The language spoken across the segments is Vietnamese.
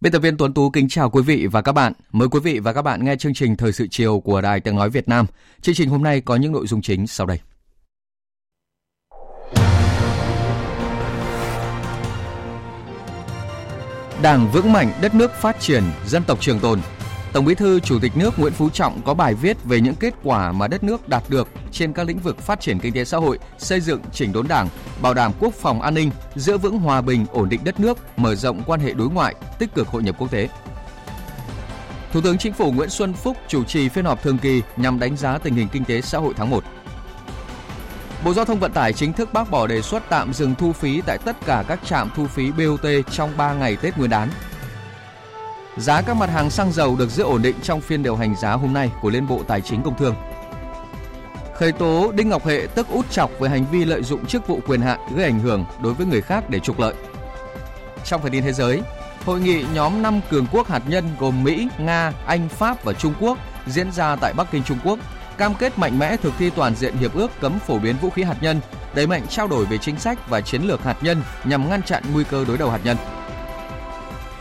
Biên tập viên Tuấn Tú kính chào quý vị và các bạn. Mời quý vị và các bạn nghe chương trình Thời sự chiều của Đài Tiếng nói Việt Nam. Chương trình hôm nay có những nội dung chính sau đây. Đảng vững mạnh, đất nước phát triển, dân tộc trường tồn. Tổng Bí thư, Chủ tịch nước Nguyễn Phú Trọng có bài viết về những kết quả mà đất nước đạt được trên các lĩnh vực phát triển kinh tế xã hội, xây dựng chỉnh đốn Đảng, bảo đảm quốc phòng an ninh, giữ vững hòa bình ổn định đất nước, mở rộng quan hệ đối ngoại, tích cực hội nhập quốc tế. Thủ tướng Chính phủ Nguyễn Xuân Phúc chủ trì phiên họp thường kỳ nhằm đánh giá tình hình kinh tế xã hội tháng 1. Bộ Giao thông Vận tải chính thức bác bỏ đề xuất tạm dừng thu phí tại tất cả các trạm thu phí BOT trong 3 ngày Tết Nguyên đán. Giá các mặt hàng xăng dầu được giữ ổn định trong phiên điều hành giá hôm nay của Liên Bộ Tài chính Công Thương. Khởi tố Đinh Ngọc Hệ tức Út Chọc về hành vi lợi dụng chức vụ quyền hạn gây ảnh hưởng đối với người khác để trục lợi. Trong phần tin thế giới, hội nghị nhóm 5 cường quốc hạt nhân gồm Mỹ, Nga, Anh, Pháp và Trung Quốc diễn ra tại Bắc Kinh, Trung Quốc, cam kết mạnh mẽ thực thi toàn diện hiệp ước cấm phổ biến vũ khí hạt nhân, đẩy mạnh trao đổi về chính sách và chiến lược hạt nhân nhằm ngăn chặn nguy cơ đối đầu hạt nhân.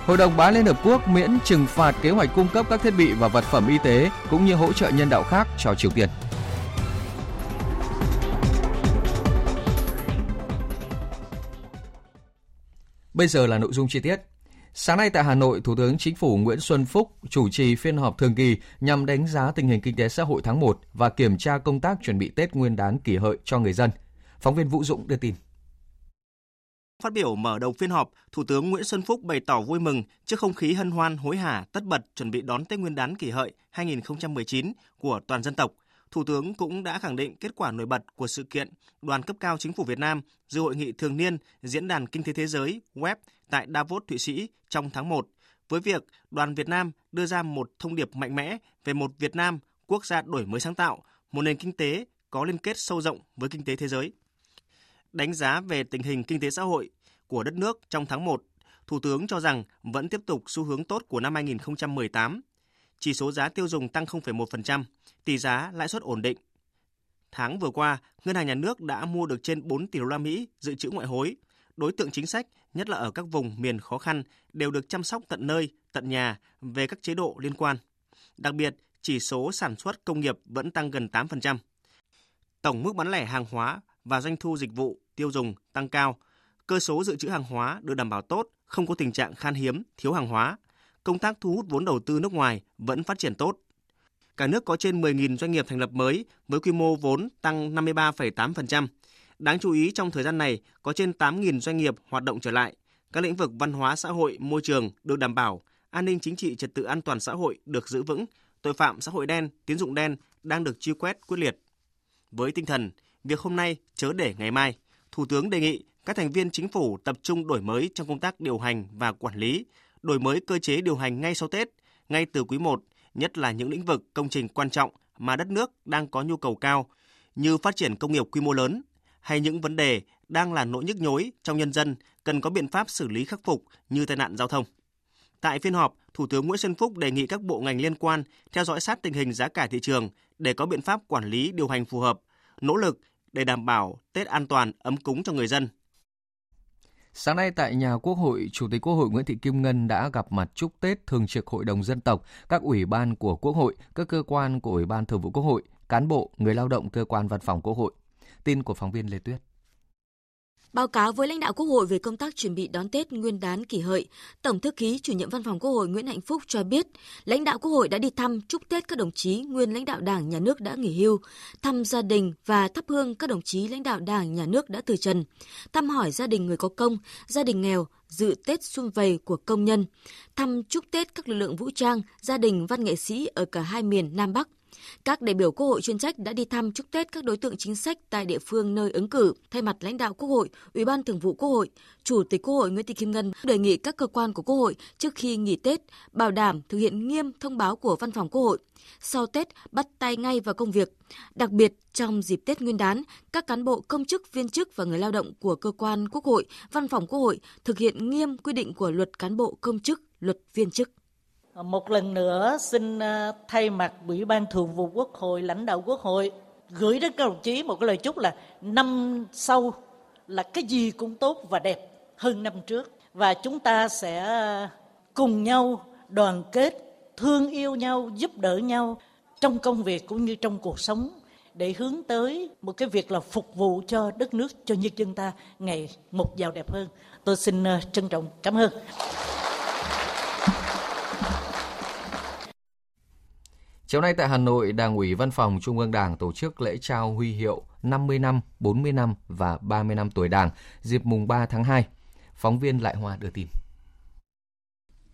Hội đồng Bảo an Liên Hợp Quốc miễn trừng phạt kế hoạch cung cấp các thiết bị và vật phẩm y tế cũng như hỗ trợ nhân đạo khác cho Triều Tiên. Bây giờ là nội dung chi tiết. Sáng nay tại Hà Nội, Thủ tướng Chính phủ Nguyễn Xuân Phúc chủ trì phiên họp thường kỳ nhằm đánh giá tình hình kinh tế xã hội tháng 1 và kiểm tra công tác chuẩn bị Tết Nguyên đán Kỷ Hợi cho người dân. Phóng viên Vũ Dũng đưa tin. Phát biểu mở đầu phiên họp, Thủ tướng Nguyễn Xuân Phúc bày tỏ vui mừng trước không khí hân hoan hối hả tất bật chuẩn bị đón Tết Nguyên đán Kỷ Hợi 2019 của toàn dân tộc. Thủ tướng cũng đã khẳng định kết quả nổi bật của sự kiện Đoàn cấp cao Chính phủ Việt Nam dự hội nghị thường niên Diễn đàn Kinh tế Thế giới WEF tại Davos, Thụy Sĩ trong tháng 1, với việc Đoàn Việt Nam đưa ra một thông điệp mạnh mẽ về một Việt Nam quốc gia đổi mới sáng tạo, một nền kinh tế có liên kết sâu rộng với kinh tế thế giới. Đánh giá về tình hình kinh tế xã hội của đất nước trong tháng 1, Thủ tướng cho rằng vẫn tiếp tục xu hướng tốt của năm 2018. Chỉ số giá tiêu dùng tăng 0,1%, tỷ giá lãi suất ổn định. Tháng vừa qua, Ngân hàng Nhà nước đã mua được trên 4 tỷ đô la Mỹ dự trữ ngoại hối. Đối tượng chính sách, nhất là ở các vùng miền khó khăn, đều được chăm sóc tận nơi, tận nhà về các chế độ liên quan. Đặc biệt, chỉ số sản xuất công nghiệp vẫn tăng gần 8%. Tổng mức bán lẻ hàng hóa và doanh thu dịch vụ tiêu dùng tăng cao, cơ số dự trữ hàng hóa được đảm bảo tốt, không có tình trạng khan hiếm, thiếu hàng hóa. Công tác thu hút vốn đầu tư nước ngoài vẫn phát triển tốt. Cả nước có trên 10.000 doanh nghiệp thành lập mới với quy mô vốn tăng 53,8%. Đáng chú ý trong thời gian này có trên 8.000 doanh nghiệp hoạt động trở lại. Các lĩnh vực văn hóa xã hội, môi trường được đảm bảo, an ninh chính trị, trật tự an toàn xã hội được giữ vững, tội phạm xã hội đen, tín dụng đen đang được truy quét quyết liệt. Với tinh thần việc hôm nay chớ để ngày mai, Thủ tướng đề nghị các thành viên chính phủ tập trung đổi mới trong công tác điều hành và quản lý, đổi mới cơ chế điều hành ngay sau Tết, ngay từ quý I, nhất là những lĩnh vực công trình quan trọng mà đất nước đang có nhu cầu cao như phát triển công nghiệp quy mô lớn hay những vấn đề đang là nỗi nhức nhối trong nhân dân cần có biện pháp xử lý khắc phục như tai nạn giao thông. Tại phiên họp, Thủ tướng Nguyễn Xuân Phúc đề nghị các bộ ngành liên quan theo dõi sát tình hình giá cả thị trường để có biện pháp quản lý điều hành phù hợp, nỗ lực để đảm bảo Tết an toàn, ấm cúng cho người dân. Sáng nay tại nhà Quốc hội, Chủ tịch Quốc hội Nguyễn Thị Kim Ngân đã gặp mặt chúc Tết Thường trực Hội đồng Dân tộc, các ủy ban của Quốc hội, các cơ quan của Ủy ban Thường vụ Quốc hội, cán bộ, người lao động cơ quan văn phòng Quốc hội. Tin của phóng viên Lê Tuyết. Báo cáo với lãnh đạo Quốc hội về công tác chuẩn bị đón Tết Nguyên đán Kỷ Hợi, Tổng Thư ký Chủ nhiệm Văn phòng Quốc hội Nguyễn Hạnh Phúc cho biết, lãnh đạo Quốc hội đã đi thăm chúc Tết các đồng chí nguyên lãnh đạo Đảng, Nhà nước đã nghỉ hưu, thăm gia đình và thắp hương các đồng chí lãnh đạo Đảng, Nhà nước đã từ trần, thăm hỏi gia đình người có công, gia đình nghèo, dự Tết sum vầy của công nhân, thăm chúc Tết các lực lượng vũ trang, gia đình văn nghệ sĩ ở cả hai miền Nam Bắc. Các đại biểu Quốc hội chuyên trách đã đi thăm chúc Tết các đối tượng chính sách tại địa phương nơi ứng cử. Thay mặt lãnh đạo Quốc hội, Ủy ban Thường vụ Quốc hội, Chủ tịch Quốc hội Nguyễn Thị Kim Ngân đề nghị các cơ quan của Quốc hội trước khi nghỉ Tết bảo đảm thực hiện nghiêm thông báo của Văn phòng Quốc hội. Sau Tết bắt tay ngay vào công việc. Đặc biệt trong dịp Tết Nguyên đán, các cán bộ, công chức, viên chức và người lao động của cơ quan Quốc hội, Văn phòng Quốc hội thực hiện nghiêm quy định của Luật Cán bộ Công chức, Luật Viên chức. Một lần nữa xin thay mặt Ủy ban Thường vụ Quốc hội, lãnh đạo Quốc hội gửi đến các đồng chí một cái lời chúc là năm sau là cái gì cũng tốt và đẹp hơn năm trước. Và chúng ta sẽ cùng nhau đoàn kết, thương yêu nhau, giúp đỡ nhau trong công việc cũng như trong cuộc sống để hướng tới một cái việc là phục vụ cho đất nước, cho nhân dân ta ngày một giàu đẹp hơn. Tôi xin trân trọng cảm ơn. Chiều nay tại Hà Nội, Đảng ủy Văn phòng Trung ương Đảng tổ chức lễ trao huy hiệu 50 năm, 40 năm và 30 năm tuổi Đảng dịp mùng 3 tháng 2. Phóng viên Lại Hoa đưa tin.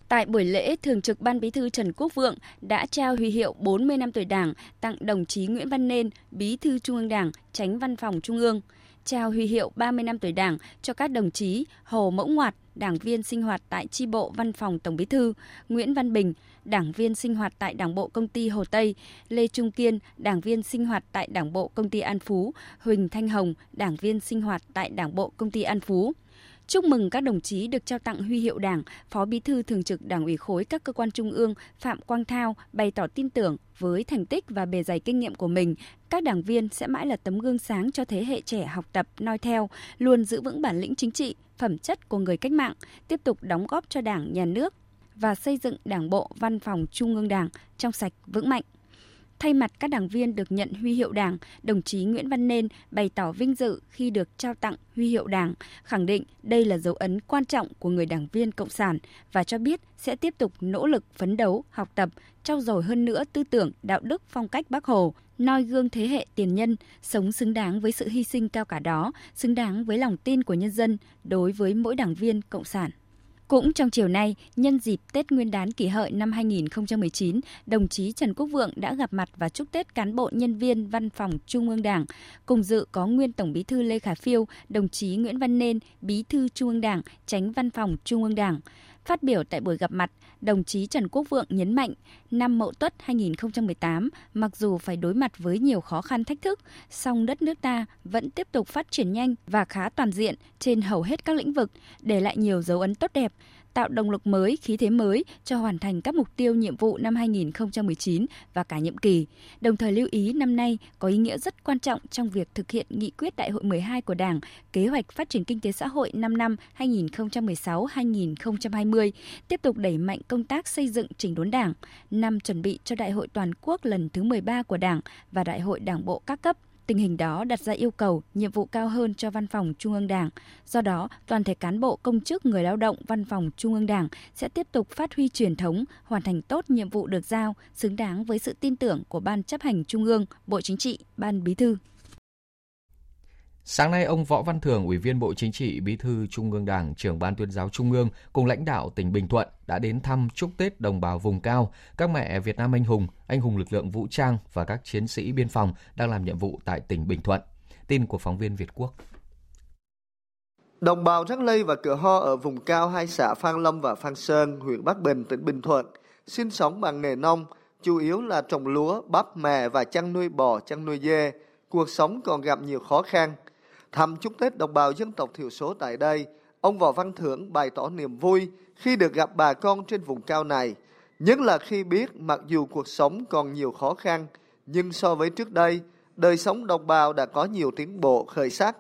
Tại buổi lễ, Thường trực Ban Bí thư Trần Quốc Vượng đã trao huy hiệu 40 năm tuổi Đảng tặng đồng chí Nguyễn Văn Nên, Bí thư Trung ương Đảng, Chánh Văn phòng Trung ương. Trao huy hiệu 30 năm tuổi Đảng cho các đồng chí Hồ Mẫu Ngoạt, đảng viên sinh hoạt tại chi bộ Văn phòng Tổng Bí thư, Nguyễn Văn Bình, đảng viên sinh hoạt tại Đảng bộ Công ty Hồ Tây, Lê Trung Kiên, đảng viên sinh hoạt tại Đảng bộ Công ty An Phú, Huỳnh Thanh Hồng, đảng viên sinh hoạt tại Đảng bộ Công ty An Phú. Chúc mừng các đồng chí được trao tặng huy hiệu Đảng, Phó Bí thư Thường trực Đảng ủy khối các cơ quan trung ương Phạm Quang Thao bày tỏ tin tưởng với thành tích và bề dày kinh nghiệm của mình, các đảng viên sẽ mãi là tấm gương sáng cho thế hệ trẻ học tập noi theo, luôn giữ vững bản lĩnh chính trị, phẩm chất của người cách mạng, tiếp tục đóng góp cho Đảng, Nhà nước và xây dựng Đảng bộ, Văn phòng Trung ương Đảng trong sạch, vững mạnh. Thay mặt các đảng viên được nhận huy hiệu Đảng, đồng chí Nguyễn Văn Nên bày tỏ vinh dự khi được trao tặng huy hiệu Đảng, khẳng định đây là dấu ấn quan trọng của người đảng viên Cộng sản và cho biết sẽ tiếp tục nỗ lực phấn đấu, học tập, trau dồi hơn nữa tư tưởng, đạo đức, phong cách Bác Hồ, noi gương thế hệ tiền nhân, sống xứng đáng với sự hy sinh cao cả đó, xứng đáng với lòng tin của nhân dân đối với mỗi đảng viên Cộng sản. Cũng trong chiều nay, nhân dịp Tết Nguyên đán Kỷ Hợi năm 2019, đồng chí Trần Quốc Vượng đã gặp mặt và chúc Tết cán bộ nhân viên Văn phòng Trung ương Đảng. Cùng dự có nguyên Tổng Bí thư Lê Khả Phiêu, đồng chí Nguyễn Văn Nên, Bí thư Trung ương Đảng, Chánh Văn phòng Trung ương Đảng. Phát biểu tại buổi gặp mặt, đồng chí Trần Quốc Vượng nhấn mạnh, năm Mậu Tuất 2018, mặc dù phải đối mặt với nhiều khó khăn thách thức, song đất nước ta vẫn tiếp tục phát triển nhanh và khá toàn diện trên hầu hết các lĩnh vực, để lại nhiều dấu ấn tốt đẹp, tạo động lực mới, khí thế mới cho hoàn thành các mục tiêu nhiệm vụ năm 2019 và cả nhiệm kỳ. Đồng thời lưu ý năm nay có ý nghĩa rất quan trọng trong việc thực hiện nghị quyết Đại hội 12 của Đảng, kế hoạch phát triển kinh tế xã hội 5 năm 2016-2020, tiếp tục đẩy mạnh công tác xây dựng chỉnh đốn Đảng, năm chuẩn bị cho Đại hội toàn quốc lần thứ 13 của Đảng và Đại hội Đảng bộ các cấp. Tình hình đó đặt ra yêu cầu, nhiệm vụ cao hơn cho Văn phòng Trung ương Đảng. Do đó, toàn thể cán bộ, công chức, người lao động Văn phòng Trung ương Đảng sẽ tiếp tục phát huy truyền thống, hoàn thành tốt nhiệm vụ được giao, xứng đáng với sự tin tưởng của Ban Chấp hành Trung ương, Bộ Chính trị, Ban Bí thư. Sáng nay, ông Võ Văn Thưởng, Ủy viên Bộ Chính trị, Bí thư Trung ương Đảng, trưởng Ban Tuyên giáo Trung ương cùng lãnh đạo tỉnh Bình Thuận đã đến thăm chúc Tết đồng bào vùng cao, các mẹ Việt Nam anh hùng lực lượng vũ trang và các chiến sĩ biên phòng đang làm nhiệm vụ tại tỉnh Bình Thuận. Tin của phóng viên Việt Quốc. Đồng bào Rắc Lây và Cửa Ho ở vùng cao hai xã Phan Lâm và Phan Sơn, huyện Bắc Bình, tỉnh Bình Thuận, sinh sống bằng nghề nông, chủ yếu là trồng lúa, bắp, mè và chăn nuôi bò, chăn nuôi dê. Cuộc sống còn gặp nhiều khó khăn. Thăm chúc Tết đồng bào dân tộc thiểu số tại đây, ông Võ Văn Thưởng bày tỏ niềm vui khi được gặp bà con trên vùng cao này, nhất là khi biết mặc dù cuộc sống còn nhiều khó khăn, nhưng so với trước đây, đời sống đồng bào đã có nhiều tiến bộ khởi sắc.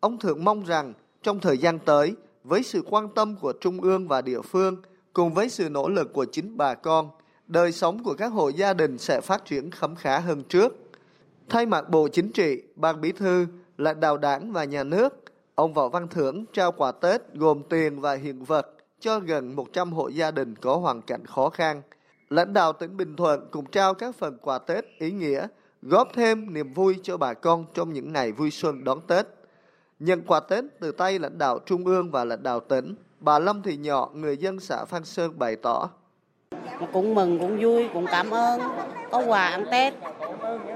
Ông Thưởng mong rằng trong thời gian tới, với sự quan tâm của Trung ương và địa phương, cùng với sự nỗ lực của chính bà con, đời sống của các hộ gia đình sẽ phát triển khấm khá hơn trước. Thay mặt Bộ Chính trị, Ban Bí thư, lãnh đạo Đảng và Nhà nước, Ông Võ Văn Thưởng trao quà Tết gồm tiền và hiện vật cho gần 100 hộ gia đình có hoàn cảnh khó khăn. Lãnh đạo tỉnh Bình Thuận cũng trao các phần quà Tết ý nghĩa, góp thêm niềm vui cho bà con trong những ngày vui xuân đón Tết. Nhận quà Tết từ tay lãnh đạo Trung ương và lãnh đạo tỉnh, bà Lâm Thị Nhọ, người dân xã Phan Sơn bày tỏ: Cũng mừng, cũng vui, cũng cảm ơn. Có quà ăn Tết,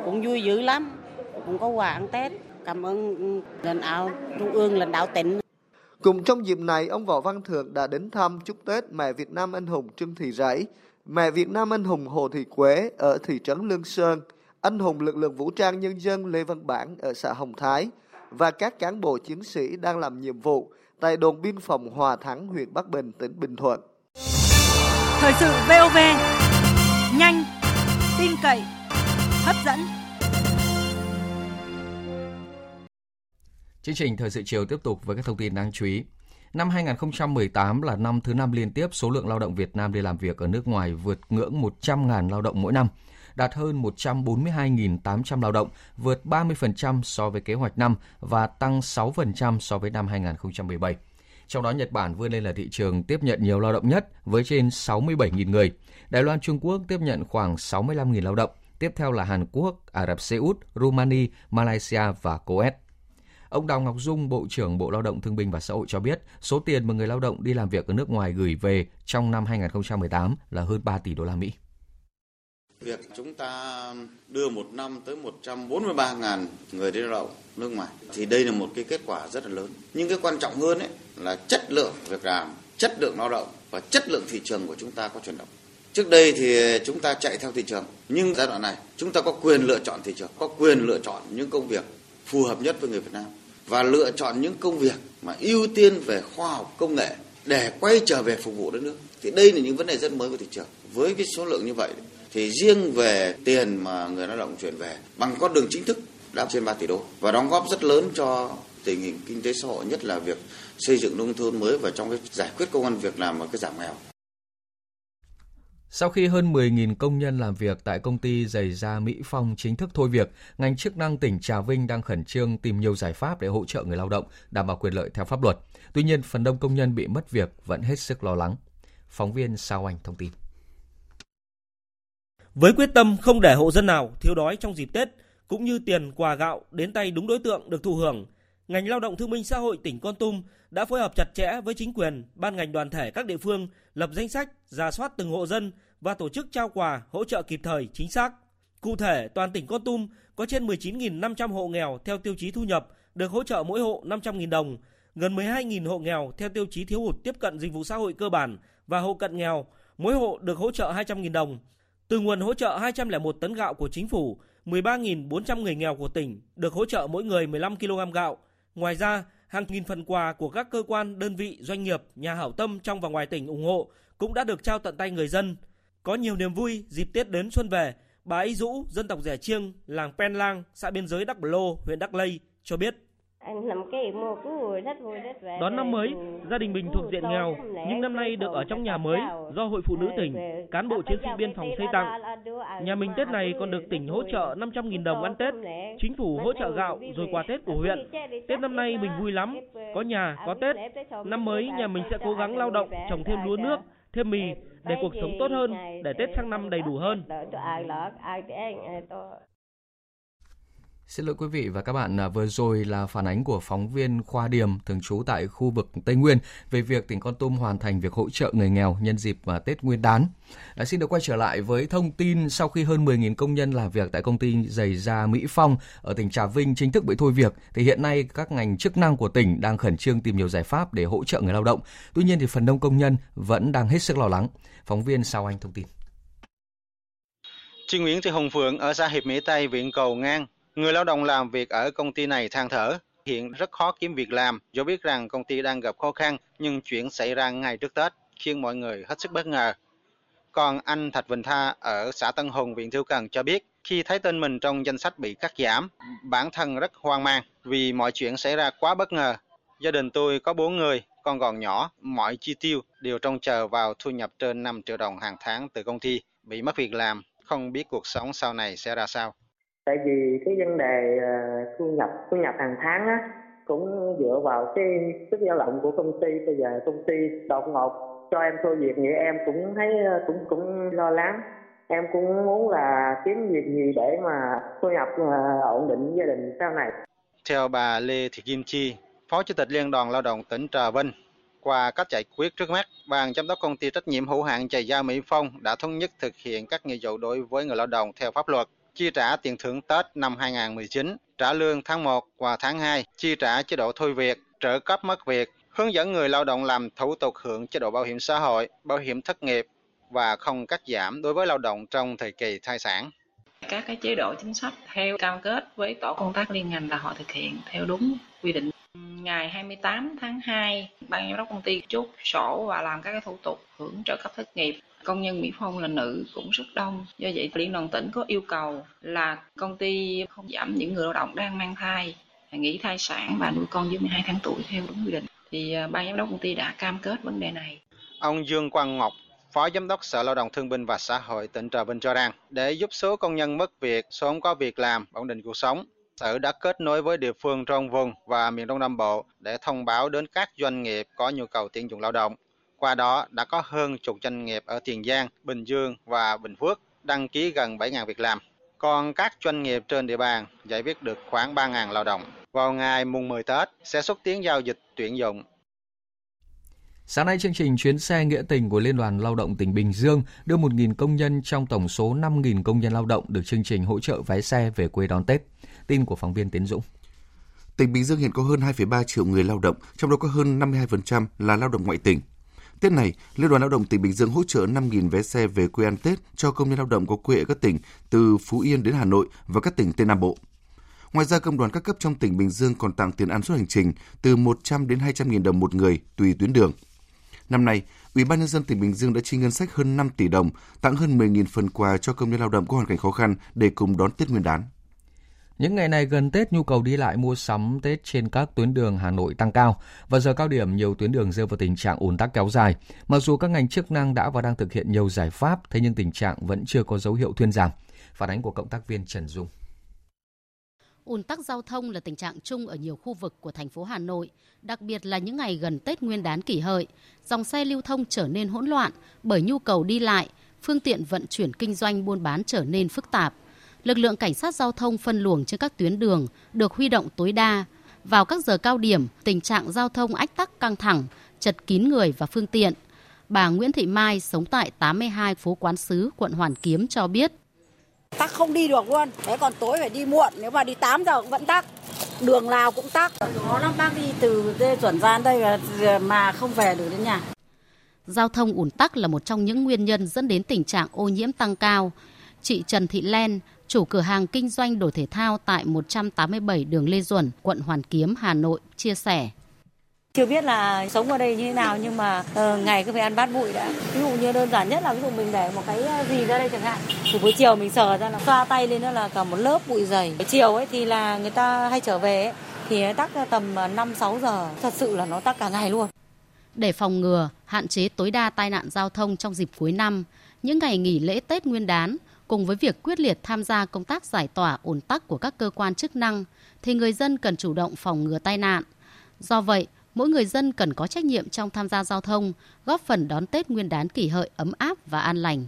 cũng vui dữ lắm. Cũng có quà ăn Tết. Cảm ơn lãnh đạo Trung ương, lãnh đạo tỉnh. Cùng trong dịp này, ông Võ Văn Thưởng đã đến thăm chúc Tết mẹ Việt Nam anh hùng Trương Thị Giải, mẹ Việt Nam anh hùng Hồ Thị Quế ở thị trấn Lương Sơn, anh hùng lực lượng vũ trang nhân dân Lê Văn Bản ở xã Hồng Thái và các cán bộ chiến sĩ đang làm nhiệm vụ tại đồn biên phòng Hòa Thắng, huyện Bắc Bình, tỉnh Bình Thuận. Thời sự VOV, nhanh, tin cậy, hấp dẫn. Chương trình Thời sự chiều tiếp tục với các thông tin đáng chú ý. Năm 2018 là năm thứ 5 liên tiếp số lượng lao động Việt Nam đi làm việc ở nước ngoài vượt ngưỡng 100.000 lao động mỗi năm, đạt hơn 142.800 lao động, vượt 30% so với kế hoạch năm và tăng 6% so với năm 2017. Trong đó, Nhật Bản vươn lên là thị trường tiếp nhận nhiều lao động nhất với trên 67.000 người. Đài Loan, Trung Quốc tiếp nhận khoảng 65.000 lao động. Tiếp theo là Hàn Quốc, Ả Rập Xê Út, Rumani, Malaysia và Coes. Ông Đào Ngọc Dung, Bộ trưởng Bộ Lao động Thương binh và Xã hội cho biết, số tiền mà người lao động đi làm việc ở nước ngoài gửi về trong năm 2018 là hơn 3 tỷ đô la Mỹ. Việc chúng ta đưa một năm tới 143.000 người đi lao động nước ngoài thì đây là một cái kết quả rất là lớn. Nhưng cái quan trọng hơn ấy là chất lượng việc làm, chất lượng lao động và chất lượng thị trường của chúng ta có chuyển động. Trước đây thì chúng ta chạy theo thị trường, nhưng giai đoạn này chúng ta có quyền lựa chọn thị trường, có quyền lựa chọn những công việc phù hợp nhất với người Việt Nam và lựa chọn những công việc mà ưu tiên về khoa học công nghệ để quay trở về phục vụ đất nước. Thì đây là những vấn đề rất mới của thị trường. Với cái số lượng như vậy thì riêng về tiền mà người lao động chuyển về bằng con đường chính thức đã trên 3 tỷ đô và đóng góp rất lớn cho tình hình kinh tế xã hội, nhất là việc xây dựng nông thôn mới và trong cái giải quyết công ăn việc làm và cái giảm nghèo. Sau khi hơn 10.000 công nhân làm việc tại công ty giày da Mỹ Phong chính thức thôi việc, ngành chức năng tỉnh Trà Vinh đang khẩn trương tìm nhiều giải pháp để hỗ trợ người lao động đảm bảo quyền lợi theo pháp luật. Tuy nhiên, phần đông công nhân bị mất việc vẫn hết sức lo lắng. Phóng viên Sao Anh thông tin. Với quyết tâm không để hộ dân nào thiếu đói trong dịp Tết, cũng như tiền quà gạo đến tay đúng đối tượng được thụ hưởng, ngành Lao động Thương binh Xã hội tỉnh Kon Tum đã phối hợp chặt chẽ với chính quyền, ban ngành đoàn thể các địa phương lập danh sách, rà soát từng hộ dân và tổ chức trao quà hỗ trợ kịp thời, chính xác. Cụ thể, toàn tỉnh Kon Tum có trên 19.500 hộ nghèo theo tiêu chí thu nhập được hỗ trợ mỗi hộ 500.000 đồng, gần 12.000 hộ nghèo theo tiêu chí thiếu hụt tiếp cận dịch vụ xã hội cơ bản và hộ cận nghèo, mỗi hộ được hỗ trợ 200.000 đồng. Từ nguồn hỗ trợ 201 tấn gạo của chính phủ, 13.400 người nghèo của tỉnh được hỗ trợ mỗi người 15 kg gạo. Ngoài ra, hàng nghìn phần quà của các cơ quan, đơn vị, doanh nghiệp, nhà hảo tâm trong và ngoài tỉnh ủng hộ cũng đã được trao tận tay người dân. Có nhiều niềm vui dịp Tết đến xuân về, bà Y Dũ, dân tộc Rẻ Chiêng, làng Pen Lang, xã biên giới Đắk Bờ Lô, huyện Đắk Lây cho biết. Đón năm mới, gia đình mình thuộc diện nghèo, nhưng năm nay được ở trong nhà mới do Hội Phụ Nữ tỉnh, cán bộ chiến sĩ biên phòng xây tặng. Nhà mình Tết này còn được tỉnh hỗ trợ 500.000 đồng ăn Tết, chính phủ hỗ trợ gạo rồi quà Tết của huyện. Tết năm nay mình vui lắm, có nhà, có Tết. Năm mới nhà mình sẽ cố gắng lao động, trồng thêm lúa nước, thêm mì để cuộc sống tốt hơn, để Tết sang năm đầy đủ hơn. Xin lỗi quý vị và các bạn, vừa rồi là phản ánh của phóng viên Khoa Điểm, thường trú tại khu vực Tây Nguyên, về việc tỉnh Kon Tum hoàn thành việc hỗ trợ người nghèo nhân dịp Tết Nguyên đán. Xin được quay trở lại với thông tin sau khi hơn 10.000 công nhân làm việc tại công ty giày da Mỹ Phong ở tỉnh Trà Vinh chính thức bị thôi việc, thì hiện nay các ngành chức năng của tỉnh đang khẩn trương tìm nhiều giải pháp để hỗ trợ người lao động. Tuy nhiên thì phần đông công nhân vẫn đang hết sức lo lắng. Phóng viên Sao Anh thông tin. Trinh Nguyễn Thị Hồng Phượng ở xã Hiệp Mỹ Tây, huyện Cầu Ngang. Người lao động làm việc ở công ty này than thở, hiện rất khó kiếm việc làm, dù biết rằng công ty đang gặp khó khăn, nhưng chuyện xảy ra ngày trước Tết khiến mọi người hết sức bất ngờ. Còn anh Thạch Vinh Tha ở xã Tân Hùng, huyện Thiệu Cần cho biết, khi thấy tên mình trong danh sách bị cắt giảm, bản thân rất hoang mang vì mọi chuyện xảy ra quá bất ngờ. Gia đình tôi có 4 người, con còn nhỏ, mọi chi tiêu đều trông chờ vào thu nhập trên 5 triệu đồng hàng tháng từ công ty, bị mất việc làm, không biết cuộc sống sau này sẽ ra sao. Tại vì cái vấn đề thu nhập hàng tháng á, cũng dựa vào cái sức dao động của công ty. Bây giờ công ty đột ngột cho em thôi việc nghĩa em cũng thấy cũng lo lắng. Em cũng muốn là kiếm việc gì để mà thu nhập ổn định gia đình sau này. Theo bà Lê Thị Kim Chi, Phó Chủ tịch Liên đoàn Lao động tỉnh Trà Vinh, qua cách giải quyết trước mắt, Ban Giám đốc Công ty Trách nhiệm hữu hạn Giày da Mỹ Phong đã thống nhất thực hiện các nghĩa vụ đối với người lao động theo pháp luật, chi trả tiền thưởng Tết năm 2019, trả lương tháng 1 và tháng 2, chi trả chế độ thôi việc, trợ cấp mất việc, hướng dẫn người lao động làm thủ tục hưởng chế độ bảo hiểm xã hội, bảo hiểm thất nghiệp và không cắt giảm đối với lao động trong thời kỳ thai sản. Các cái chế độ chính sách theo cam kết với tổ công tác liên ngành là họ thực hiện theo đúng quy định. Ngày 28 tháng 2, Ban Giám đốc Công ty chốt sổ và làm các cái thủ tục hưởng trợ cấp thất nghiệp. Công nhân Mỹ Phong là nữ cũng rất đông, do vậy Liên đoàn tỉnh có yêu cầu là công ty không giảm những người lao động đang mang thai, nghỉ thai sản và nuôi con dưới 12 tháng tuổi theo đúng quy định. Thì Ban Giám đốc Công ty đã cam kết vấn đề này. Ông Dương Quang Ngọc, Phó Giám đốc Sở Lao động Thương binh và Xã hội tỉnh Trà Vinh cho rằng, để giúp số công nhân mất việc, số không có việc làm, ổn định cuộc sống, Sở đã kết nối với địa phương trong vùng và miền Đông Nam Bộ để thông báo đến các doanh nghiệp có nhu cầu tuyển dụng lao động. Qua đó đã có hơn chục doanh nghiệp ở Tiền Giang, Bình Dương và Bình Phước đăng ký gần 7.000 việc làm. Còn các doanh nghiệp trên địa bàn giải quyết được khoảng 3.000 lao động. Vào ngày mùng 10 Tết sẽ xúc tiến giao dịch tuyển dụng. Sáng nay, chương trình chuyến xe nghĩa tình của Liên đoàn Lao động tỉnh Bình Dương đưa 1.000 công nhân trong tổng số 5.000 công nhân lao động được chương trình hỗ trợ vé xe về quê đón Tết. Tin của phóng viên Tiến Dũng. Tỉnh Bình Dương hiện có hơn 2,3 triệu người lao động, trong đó có hơn 52% là lao động ngoại tỉnh. Tết này, Liên đoàn Lao động tỉnh Bình Dương hỗ trợ 5.000 vé xe về quê ăn Tết cho công nhân lao động có quê ở các tỉnh từ Phú Yên đến Hà Nội và các tỉnh Tây Nam Bộ. Ngoài ra, công đoàn các cấp trong tỉnh Bình Dương còn tặng tiền ăn suốt hành trình từ 100 đến 200.000 đồng một người tùy tuyến đường. Năm nay, Ủy ban nhân dân tỉnh Bình Dương đã chi ngân sách hơn 5 tỷ đồng, tặng hơn 10.000 phần quà cho công nhân lao động có hoàn cảnh khó khăn để cùng đón Tết Nguyên đán. Những ngày này gần Tết, nhu cầu đi lại mua sắm Tết trên các tuyến đường Hà Nội tăng cao. Vào giờ cao điểm, nhiều tuyến đường rơi vào tình trạng ùn tắc kéo dài. Mặc dù các ngành chức năng đã và đang thực hiện nhiều giải pháp, thế nhưng tình trạng vẫn chưa có dấu hiệu thuyên giảm. Phản ánh của cộng tác viên Trần Dung. Ùn tắc giao thông là tình trạng chung ở nhiều khu vực của thành phố Hà Nội, đặc biệt là những ngày gần Tết Nguyên đán Kỷ Hợi. Dòng xe lưu thông trở nên hỗn loạn bởi nhu cầu đi lại, phương tiện vận chuyển kinh doanh buôn bán trở nên phức tạp. Lực lượng cảnh sát giao thông phân luồng trên các tuyến đường được huy động tối đa. Vào các giờ cao điểm, tình trạng giao thông ách tắc căng thẳng, chật kín người và phương tiện. Bà Nguyễn Thị Mai sống tại 82 phố Quán Sứ, quận Hoàn Kiếm cho biết. Tắc không đi được luôn, thế còn tối phải đi muộn, nếu mà đi 8 giờ cũng vẫn tắc, đường nào cũng tắc. Khó lắm, bác đi từ Dê Chuẩn ra đây mà không về được đến nhà. Giao thông ùn tắc là một trong những nguyên nhân dẫn đến tình trạng ô nhiễm tăng cao. Chị Trần Thị Len, chủ cửa hàng kinh doanh đồ thể thao tại 187 đường Lê Duẩn, quận Hoàn Kiếm, Hà Nội, chia sẻ. Chưa biết là sống ở đây như thế nào nhưng mà ngày cứ phải ăn bát bụi đã. Ví dụ như đơn giản nhất là ví dụ mình để một cái gì ra đây chẳng hạn. Thì buổi chiều mình sờ ra là xoa tay lên đó là cả một lớp bụi dày. Chiều ấy thì là người ta hay trở về ấy, thì tắc tầm 5-6 giờ. Thật sự là nó tắc cả ngày luôn. Để phòng ngừa, hạn chế tối đa tai nạn giao thông trong dịp cuối năm, những ngày nghỉ lễ Tết Nguyên đán, cùng với việc quyết liệt tham gia công tác giải tỏa ùn tắc của các cơ quan chức năng, thì người dân cần chủ động phòng ngừa tai nạn. Do vậy, mỗi người dân cần có trách nhiệm trong tham gia giao thông, góp phần đón Tết Nguyên đán Kỷ Hợi ấm áp và an lành.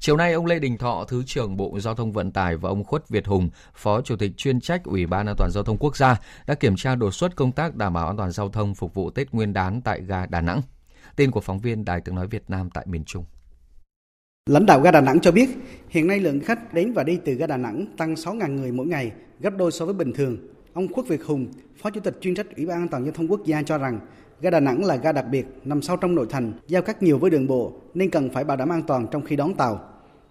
Chiều nay, ông Lê Đình Thọ, Thứ trưởng Bộ Giao thông Vận tải và ông Khuất Việt Hùng, Phó Chủ tịch chuyên trách Ủy ban An toàn Giao thông Quốc gia đã kiểm tra đột xuất công tác đảm bảo an toàn giao thông phục vụ Tết Nguyên đán tại ga Đà Nẵng. Tin của phóng viên Đài Tiếng nói Việt Nam tại miền Trung. Lãnh đạo ga Đà Nẵng cho biết, hiện nay lượng khách đến và đi từ ga Đà Nẵng tăng 6.000 người mỗi ngày, gấp đôi so với bình thường. Ông Khuất Việt Hùng, Phó Chủ tịch chuyên trách Ủy ban An toàn Giao thông Quốc gia cho rằng, ga Đà Nẵng là ga đặc biệt, nằm sâu trong nội thành, giao cắt nhiều với đường bộ nên cần phải bảo đảm an toàn trong khi đón tàu.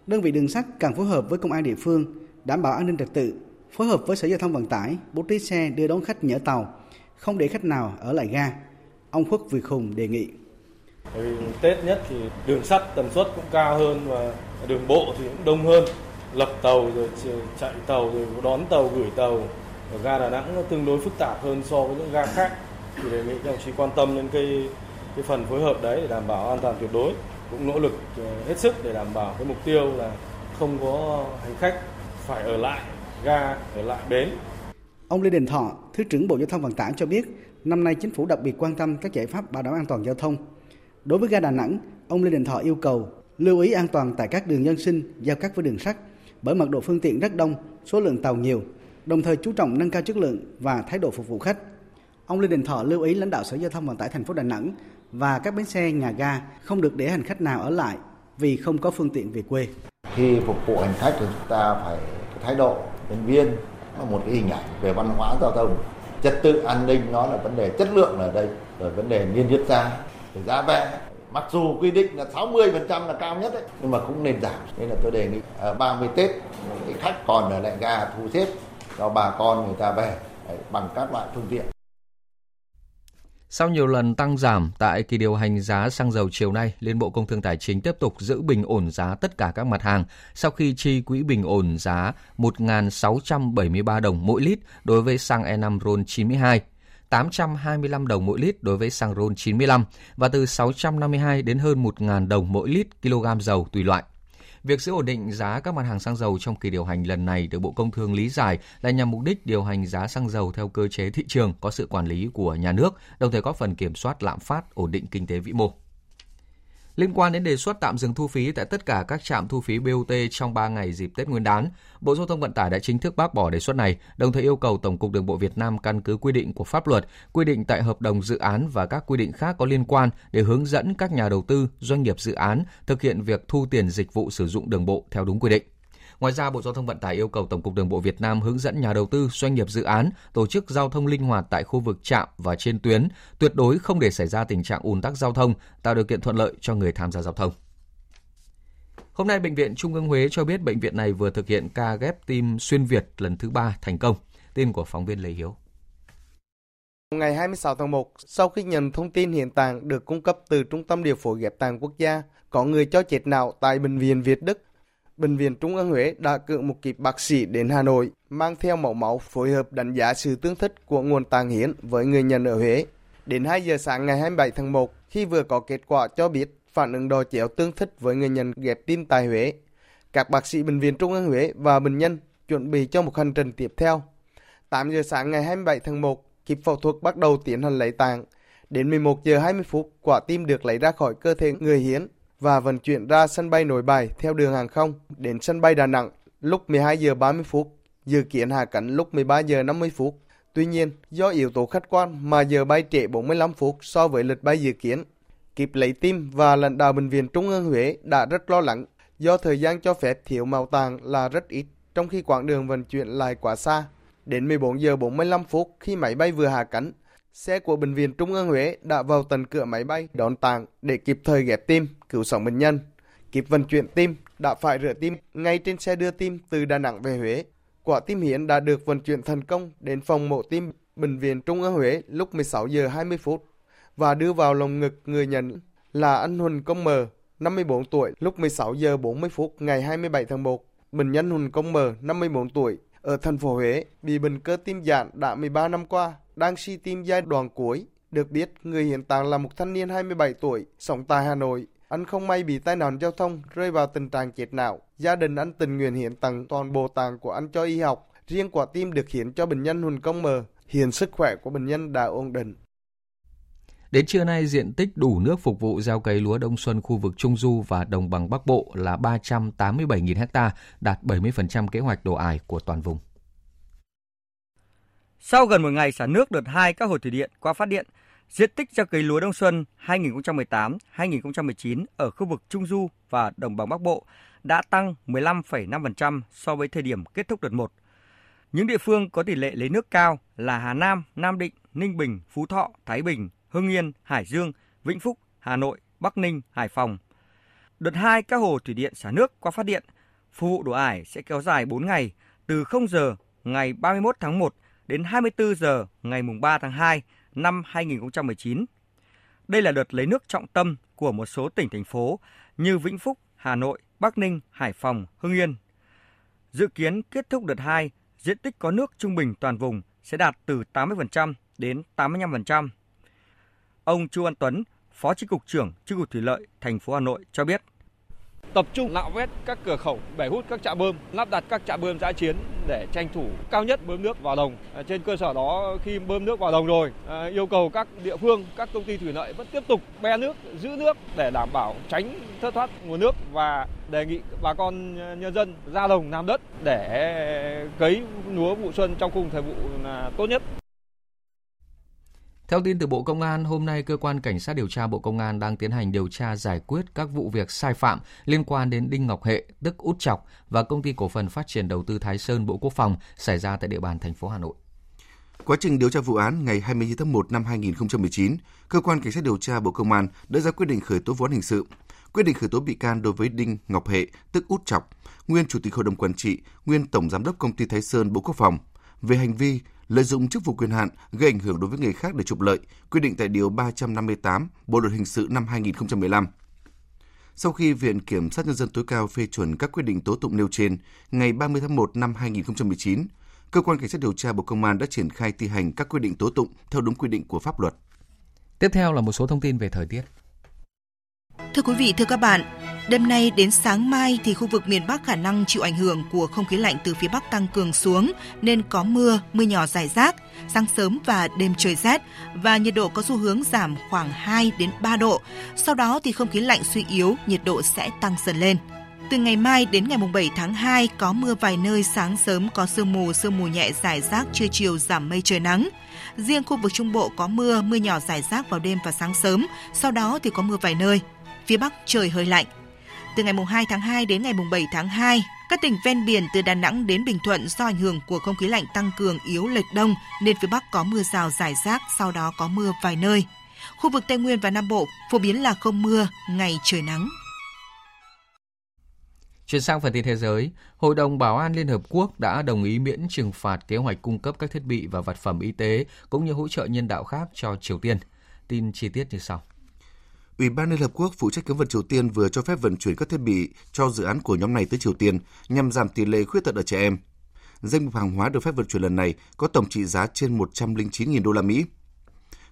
Đơn vị đường sắt cần phối hợp với công an địa phương, đảm bảo an ninh trật tự, phối hợp với Sở Giao thông Vận tải, bố trí xe đưa đón khách nhỡ tàu, không để khách nào ở lại ga. Ông Khuất Việt Hùng đề nghị. Tết nhất thì đường sắt tần suất cũng cao hơn và đường bộ thì cũng đông hơn, lập tàu rồi chạy tàu rồi đón tàu gửi tàu. Ở ga Đà Nẵng nó tương đối phức tạp hơn so với những ga khác, thì đề nghị các đồng chí quan tâm đến cái phần phối hợp đấy để đảm bảo an toàn tuyệt đối, cũng nỗ lực hết sức để đảm bảo cái mục tiêu là không có hành khách phải ở lại ga, ở lại bến. Ông Lê Đình Thọ, Thứ trưởng Bộ Giao thông Vận tải cho biết, năm nay chính phủ đặc biệt quan tâm các giải pháp bảo đảm an toàn giao thông. Đối với ga Đà Nẵng, ông Lê Đình Thọ yêu cầu lưu ý an toàn tại các đường dân sinh giao cắt với đường sắt, bởi mật độ phương tiện rất đông, số lượng tàu nhiều, đồng thời chú trọng nâng cao chất lượng và thái độ phục vụ khách. Ông Lê Đình Thọ lưu ý lãnh đạo Sở Giao thông Vận tải thành phố Đà Nẵng và các bến xe, nhà ga không được để hành khách nào ở lại vì không có phương tiện về quê. Khi phục vụ hành khách thì chúng ta phải thái độ nhân viên, một cái hình ảnh về văn hóa giao thông, trật tự an ninh, nó là vấn đề chất lượng ở đây, rồi vấn đề niêm yết giá vé. Mặc dù quy định là 60% là cao nhất đấy, nhưng mà cũng nên giảm. Nên là tôi đề nghị 30 Tết khách còn ở lại ga thu xếp cho bà con người ta về bằng các loại phương tiện. Sau nhiều lần tăng giảm tại kỳ điều hành giá xăng dầu chiều nay, Liên Bộ Công Thương Tài chính tiếp tục giữ bình ổn giá tất cả các mặt hàng sau khi chi quỹ bình ổn giá 1.673 đồng mỗi lít đối với xăng E5 RON92, 825 đồng mỗi lít đối với xăng RON95 và từ 652 đến hơn 1.000 đồng mỗi lít kg dầu tùy loại. Việc giữ ổn định giá các mặt hàng xăng dầu trong kỳ điều hành lần này được Bộ Công Thương lý giải là nhằm mục đích điều hành giá xăng dầu theo cơ chế thị trường, có sự quản lý của nhà nước, đồng thời góp phần kiểm soát lạm phát, ổn định kinh tế vĩ mô. Liên quan đến đề xuất tạm dừng thu phí tại tất cả các trạm thu phí BOT trong 3 ngày dịp Tết Nguyên đán, Bộ Giao thông Vận tải đã chính thức bác bỏ đề xuất này, đồng thời yêu cầu Tổng cục Đường bộ Việt Nam căn cứ quy định của pháp luật, quy định tại hợp đồng dự án và các quy định khác có liên quan để hướng dẫn các nhà đầu tư, doanh nghiệp dự án thực hiện việc thu tiền dịch vụ sử dụng đường bộ theo đúng quy định. Ngoài ra, Bộ Giao thông Vận tải yêu cầu Tổng cục Đường bộ Việt Nam hướng dẫn nhà đầu tư, doanh nghiệp dự án tổ chức giao thông linh hoạt tại khu vực trạm và trên tuyến, tuyệt đối không để xảy ra tình trạng ùn tắc giao thông, tạo điều kiện thuận lợi cho người tham gia giao thông. Hôm nay, Bệnh viện Trung ương Huế cho biết bệnh viện này vừa thực hiện ca ghép tim xuyên Việt lần thứ 3 thành công. Tin của phóng viên Lê Hiếu. Ngày 26 tháng 1, sau khi nhận thông tin hiến tạng được cung cấp từ Trung tâm Điều phối Ghép tạng Quốc gia, có người cho chết não tại Bệnh viện Việt Đức, Bệnh viện Trung ương Huế đã cử một kíp bác sĩ đến Hà Nội, mang theo mẫu máu phối hợp đánh giá sự tương thích của nguồn tạng hiến với người nhận ở Huế. Đến 2 giờ sáng ngày 27 tháng 1, khi vừa có kết quả cho biết phản ứng đo chéo tương thích với người nhận ghép tim tại Huế, các bác sĩ Bệnh viện Trung ương Huế và bệnh nhân chuẩn bị cho một hành trình tiếp theo. 8 giờ sáng ngày 27 tháng 1, kíp phẫu thuật bắt đầu tiến hành lấy tạng. Đến 11 giờ 20 phút, quả tim được lấy ra khỏi cơ thể người hiến và vận chuyển ra sân bay Nội Bài theo đường hàng không đến sân bay Đà Nẵng lúc 12 giờ 30 phút, dự kiến hạ cánh lúc 13 giờ 50 phút. Tuy nhiên, do yếu tố khách quan mà giờ bay trễ 45 phút so với lịch bay dự kiến. Kíp lấy tim và lãnh đạo Bệnh viện Trung ương Huế đã rất lo lắng do thời gian cho phép thiếu màu tàng là rất ít, trong khi quãng đường vận chuyển lại quá xa. Đến 14 giờ 45 phút khi máy bay vừa hạ cánh, xe của Bệnh viện Trung ương Huế đã vào tận cửa máy bay đón tạng để kịp thời ghép tim, cứu sống bệnh nhân. Kịp vận chuyển tim đã phải rửa tim ngay trên xe đưa tim từ Đà Nẵng về Huế. Quả tim hiến đã được vận chuyển thành công đến phòng mổ tim Bệnh viện Trung ương Huế lúc 16 giờ 20 phút và đưa vào lồng ngực người nhận là anh Huỳnh Công M, 54 tuổi lúc 16 giờ 40 phút ngày 27 tháng 1. Bệnh nhân Huỳnh Công M, 54 tuổi, ở thành phố Huế bị bệnh cơ tim giãn đã 13 năm qua, đang suy tim giai đoạn cuối. Được biết, người hiến tạng là một thanh niên 27 tuổi, sống tại Hà Nội. Anh không may bị tai nạn giao thông, rơi vào tình trạng chết não. Gia đình anh tình nguyện hiến tặng toàn bộ tạng của anh cho y học. Riêng quả tim được hiến cho bệnh nhân Huỳnh Công M. Hiện sức khỏe của bệnh nhân đã ổn định. Đến trưa nay, diện tích đủ nước phục vụ gieo cấy lúa đông xuân khu vực Trung Du và Đồng bằng Bắc Bộ là 387.000 ha, đạt 70% kế hoạch đổ ải của toàn vùng. Sau gần một ngày xả nước đợt 2 các hồ thủy điện qua phát điện, diện tích gieo cấy lúa đông xuân 2018-2019 ở khu vực Trung Du và Đồng bằng Bắc Bộ đã tăng 15,5% so với thời điểm kết thúc đợt 1. Những địa phương có tỷ lệ lấy nước cao là Hà Nam, Nam Định, Ninh Bình, Phú Thọ, Thái Bình, Hưng Yên, Hải Dương, Vĩnh Phúc, Hà Nội, Bắc Ninh, Hải Phòng. Đợt 2 các hồ thủy điện xả nước qua phát điện phục vụ đổ ải sẽ kéo dài 4 ngày, từ 0 giờ ngày 31 tháng 1 đến 24 giờ ngày 3 tháng 2 năm 2019. Đây là đợt lấy nước trọng tâm của một số tỉnh, thành phố như Vĩnh Phúc, Hà Nội, Bắc Ninh, Hải Phòng, Hưng Yên. Dự kiến kết thúc đợt 2, diện tích có nước trung bình toàn vùng sẽ đạt từ 80% đến 85%. Ông Chu Văn Tuấn, Phó Chi cục trưởng Chi cục Thủy lợi thành phố Hà Nội cho biết. tập trung nạo vét các cửa khẩu, bể hút các trạm bơm, lắp đặt các trạm bơm giã chiến để tranh thủ cao nhất bơm nước vào đồng. Trên cơ sở đó, khi bơm nước vào đồng rồi, yêu cầu các địa phương, các công ty thủy lợi vẫn tiếp tục be nước, giữ nước để đảm bảo tránh thất thoát nguồn nước và đề nghị bà con nhân dân ra đồng làm đất để cấy lúa vụ xuân trong khung thời vụ là tốt nhất. Theo tin từ Bộ Công an, hôm nay Cơ quan Cảnh sát điều tra Bộ Công an đang tiến hành điều tra giải quyết các vụ việc sai phạm liên quan đến Đinh Ngọc Hệ, tức Út Chọc, và Công ty Cổ phần Phát triển Đầu tư Thái Sơn Bộ Quốc phòng xảy ra tại địa bàn thành phố Hà Nội. Quá trình điều tra vụ án ngày 29 tháng 1 năm 2019, Cơ quan Cảnh sát điều tra Bộ Công an đã ra quyết định khởi tố vụ án hình sự, quyết định khởi tố bị can đối với Đinh Ngọc Hệ, tức Út Chọc, nguyên Chủ tịch Hội đồng Quản trị, nguyên Tổng Giám đốc Công ty Thái Sơn Bộ Quốc phòng về hành vi lợi dụng chức vụ quyền hạn gây ảnh hưởng đối với người khác để trục lợi, quy định tại Điều 358 Bộ Luật Hình sự năm 2015. Sau khi Viện Kiểm sát Nhân dân tối cao phê chuẩn các quyết định tố tụng nêu trên, ngày 30 tháng 1 năm 2019, Cơ quan Cảnh sát điều tra Bộ Công an đã triển khai thi hành các quyết định tố tụng theo đúng quy định của pháp luật. Tiếp theo là một số thông tin về thời tiết. Thưa quý vị, thưa các bạn, đêm nay đến sáng mai thì khu vực miền Bắc khả năng chịu ảnh hưởng của không khí lạnh từ phía Bắc tăng cường xuống nên có mưa nhỏ rải rác, sáng sớm và đêm trời rét và nhiệt độ có xu hướng giảm khoảng 2 đến 3 độ. Sau đó thì không khí lạnh suy yếu, nhiệt độ sẽ tăng dần lên. Từ ngày mai đến ngày 7 tháng 2 có mưa vài nơi, sáng sớm có sương mù nhẹ rải rác, trưa chiều giảm mây trời nắng. Riêng khu vực Trung Bộ có mưa nhỏ rải rác vào đêm và sáng sớm, sau đó thì có mưa vài nơi. Phía Bắc trời hơi lạnh. Từ ngày 2 tháng 2 đến ngày 7 tháng 2, các tỉnh ven biển từ Đà Nẵng đến Bình Thuận do ảnh hưởng của không khí lạnh tăng cường yếu lệch đông nên phía Bắc có mưa rào rải rác, sau đó có mưa vài nơi. Khu vực Tây Nguyên và Nam Bộ phổ biến là không mưa, ngày trời nắng. Chuyển sang phần tin thế giới, Hội đồng Bảo an Liên Hợp Quốc đã đồng ý miễn trừng phạt kế hoạch cung cấp các thiết bị và vật phẩm y tế cũng như hỗ trợ nhân đạo khác cho Triều Tiên. Tin chi tiết như sau. Ủy ban Liên Hợp Quốc phụ trách cấm vận Triều Tiên vừa cho phép vận chuyển các thiết bị cho dự án của nhóm này tới Triều Tiên nhằm giảm tỷ lệ khuyết tật ở trẻ em. Danh mục hàng hóa được phép vận chuyển lần này có tổng trị giá trên 109.000 đô la Mỹ.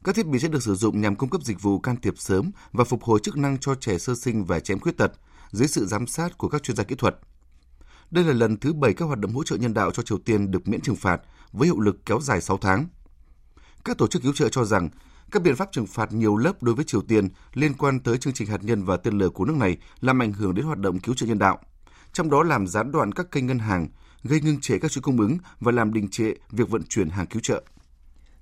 Các thiết bị sẽ được sử dụng nhằm cung cấp dịch vụ can thiệp sớm và phục hồi chức năng cho trẻ sơ sinh và trẻ em khuyết tật dưới sự giám sát của các chuyên gia kỹ thuật. Đây là lần thứ 7 các hoạt động hỗ trợ nhân đạo cho Triều Tiên được miễn trừng phạt với hiệu lực kéo dài 6 tháng. Các tổ chức cứu trợ cho rằng các biện pháp trừng phạt nhiều lớp đối với Triều Tiên liên quan tới chương trình hạt nhân và tên lửa của nước này làm ảnh hưởng đến hoạt động cứu trợ nhân đạo, trong đó làm gián đoạn các kênh ngân hàng, gây ngưng trệ các chuỗi cung ứng và làm đình trệ việc vận chuyển hàng cứu trợ.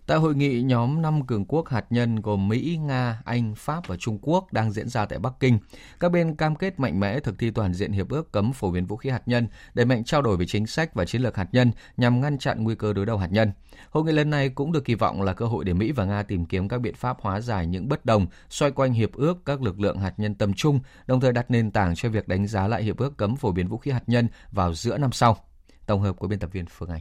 Tại hội nghị nhóm 5 cường quốc hạt nhân gồm Mỹ, Nga, Anh, Pháp và Trung Quốc đang diễn ra tại Bắc Kinh, các bên cam kết mạnh mẽ thực thi toàn diện hiệp ước cấm phổ biến vũ khí hạt nhân, đẩy mạnh trao đổi về chính sách và chiến lược hạt nhân nhằm ngăn chặn nguy cơ đối đầu hạt nhân. Hội nghị lần này cũng được kỳ vọng là cơ hội để Mỹ và Nga tìm kiếm các biện pháp hóa giải những bất đồng xoay quanh hiệp ước các lực lượng hạt nhân tầm trung, đồng thời đặt nền tảng cho việc đánh giá lại hiệp ước cấm phổ biến vũ khí hạt nhân vào giữa năm sau. Tổng hợp của biên tập viên Phương Anh.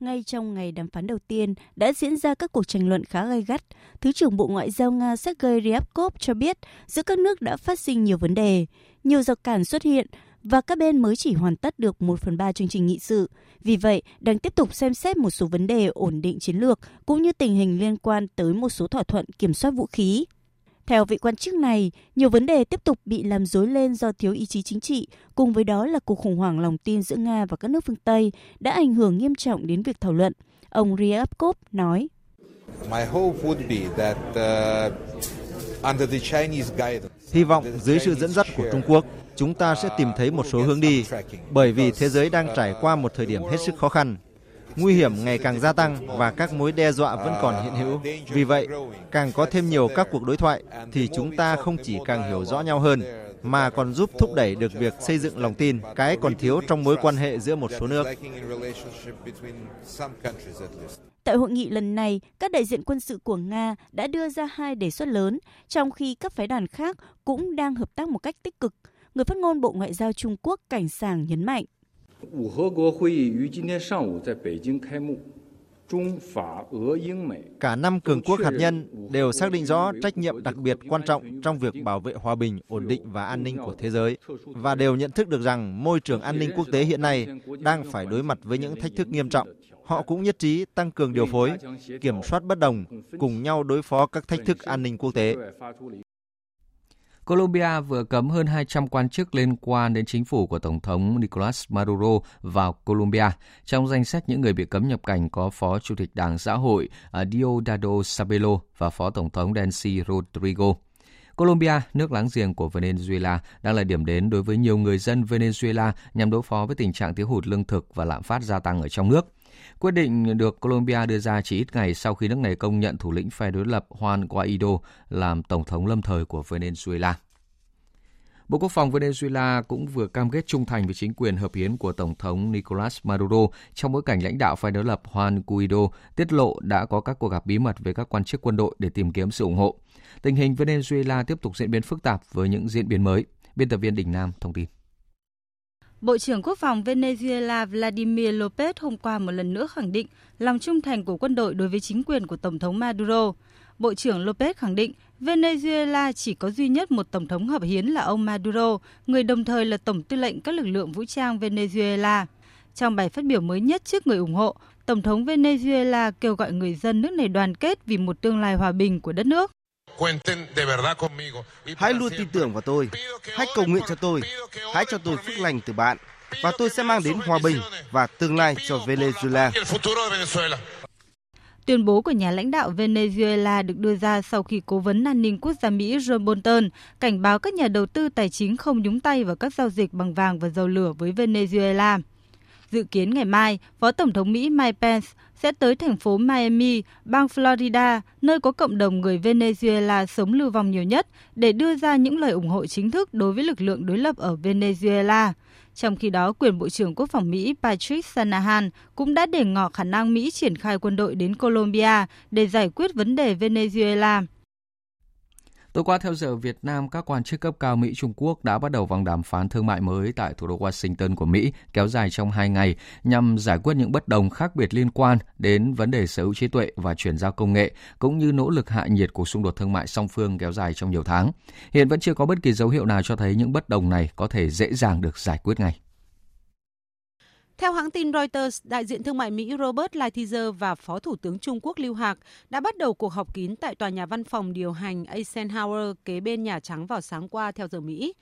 Ngay trong ngày đàm phán đầu tiên đã diễn ra các cuộc tranh luận khá gay gắt. Thứ trưởng Bộ Ngoại giao Nga Sergei Ryabkov cho biết giữa các nước đã phát sinh nhiều vấn đề, nhiều rào cản xuất hiện và các bên mới chỉ hoàn tất được 1/3 chương trình nghị sự. Vì vậy, đang tiếp tục xem xét một số vấn đề ổn định chiến lược cũng như tình hình liên quan tới một số thỏa thuận kiểm soát vũ khí. Theo vị quan chức này, nhiều vấn đề tiếp tục bị làm rối lên do thiếu ý chí chính trị, cùng với đó là cuộc khủng hoảng lòng tin giữa Nga và các nước phương Tây đã ảnh hưởng nghiêm trọng đến việc thảo luận. Ông Ryabkov nói: Hy vọng dưới sự dẫn dắt của Trung Quốc, chúng ta sẽ tìm thấy một số hướng đi, bởi vì thế giới đang trải qua một thời điểm hết sức khó khăn. Nguy hiểm ngày càng gia tăng và các mối đe dọa vẫn còn hiện hữu. Vì vậy, càng có thêm nhiều các cuộc đối thoại thì chúng ta không chỉ càng hiểu rõ nhau hơn mà còn giúp thúc đẩy được việc xây dựng lòng tin, cái còn thiếu trong mối quan hệ giữa một số nước. Tại hội nghị lần này, các đại diện quân sự của Nga đã đưa ra 2 đề xuất lớn, trong khi các phái đoàn khác cũng đang hợp tác một cách tích cực. Người phát ngôn Bộ Ngoại giao Trung Quốc Cảnh Sàng nhấn mạnh: Cả 5 cường quốc hạt nhân đều xác định rõ trách nhiệm đặc biệt quan trọng trong việc bảo vệ hòa bình, ổn định và an ninh của thế giới và đều nhận thức được rằng môi trường an ninh quốc tế hiện nay đang phải đối mặt với những thách thức nghiêm trọng. Họ cũng nhất trí tăng cường điều phối, kiểm soát bất đồng, cùng nhau đối phó các thách thức an ninh quốc tế. Colombia vừa cấm hơn 200 quan chức liên quan đến chính phủ của Tổng thống Nicolas Maduro vào Colombia. Trong danh sách những người bị cấm nhập cảnh có Phó Chủ tịch Đảng Xã hội Diodado Sabelo và Phó Tổng thống Nancy Rodrigo. Colombia, nước láng giềng của Venezuela, đang là điểm đến đối với nhiều người dân Venezuela nhằm đối phó với tình trạng thiếu hụt lương thực và lạm phát gia tăng ở trong nước. Quyết định được Colombia đưa ra chỉ ít ngày sau khi nước này công nhận thủ lĩnh phe đối lập Juan Guaido làm tổng thống lâm thời của Venezuela. Bộ Quốc phòng Venezuela cũng vừa cam kết trung thành với chính quyền hợp hiến của Tổng thống Nicolas Maduro trong bối cảnh lãnh đạo phe đối lập Juan Guaido tiết lộ đã có các cuộc gặp bí mật với các quan chức quân đội để tìm kiếm sự ủng hộ. Tình hình Venezuela tiếp tục diễn biến phức tạp với những diễn biến mới. Biên tập viên Đình Nam thông tin. Bộ trưởng Quốc phòng Venezuela Vladimir López hôm qua một lần nữa khẳng định lòng trung thành của quân đội đối với chính quyền của Tổng thống Maduro. Bộ trưởng López khẳng định Venezuela chỉ có duy nhất một Tổng thống hợp hiến là ông Maduro, người đồng thời là Tổng tư lệnh các lực lượng vũ trang Venezuela. Trong bài phát biểu mới nhất trước người ủng hộ, Tổng thống Venezuela kêu gọi người dân nước này đoàn kết vì một tương lai hòa bình của đất nước. Hãy luôn tin tưởng vào tôi, hãy cầu nguyện cho tôi, hãy cho tôi phước lành từ bạn, và tôi sẽ mang đến hòa bình và tương lai cho Venezuela. Tuyên bố của nhà lãnh đạo Venezuela được đưa ra sau khi Cố vấn An ninh Quốc gia Mỹ John Bolton cảnh báo các nhà đầu tư tài chính không nhúng tay vào các giao dịch bằng vàng và dầu lửa với Venezuela. Dự kiến ngày mai, Phó Tổng thống Mỹ Mike Pence sẽ tới thành phố Miami, bang Florida, nơi có cộng đồng người Venezuela sống lưu vong nhiều nhất, để đưa ra những lời ủng hộ chính thức đối với lực lượng đối lập ở Venezuela. Trong khi đó, quyền Bộ trưởng Quốc phòng Mỹ Patrick Shanahan cũng đã để ngỏ khả năng Mỹ triển khai quân đội đến Colombia để giải quyết vấn đề Venezuela. Tối qua theo giờ Việt Nam, các quan chức cấp cao Mỹ-Trung Quốc đã bắt đầu vòng đàm phán thương mại mới tại thủ đô Washington của Mỹ kéo dài trong 2 ngày nhằm giải quyết những bất đồng khác biệt liên quan đến vấn đề sở hữu trí tuệ và chuyển giao công nghệ, cũng như nỗ lực hạ nhiệt cuộc xung đột thương mại song phương kéo dài trong nhiều tháng. Hiện vẫn chưa có bất kỳ dấu hiệu nào cho thấy những bất đồng này có thể dễ dàng được giải quyết ngay. Theo hãng tin Reuters, đại diện thương mại Mỹ Robert Lighthizer và Phó Thủ tướng Trung Quốc Lưu Hạc đã bắt đầu cuộc họp kín tại tòa nhà văn phòng điều hành Eisenhower kế bên Nhà Trắng vào sáng qua theo giờ Mỹ.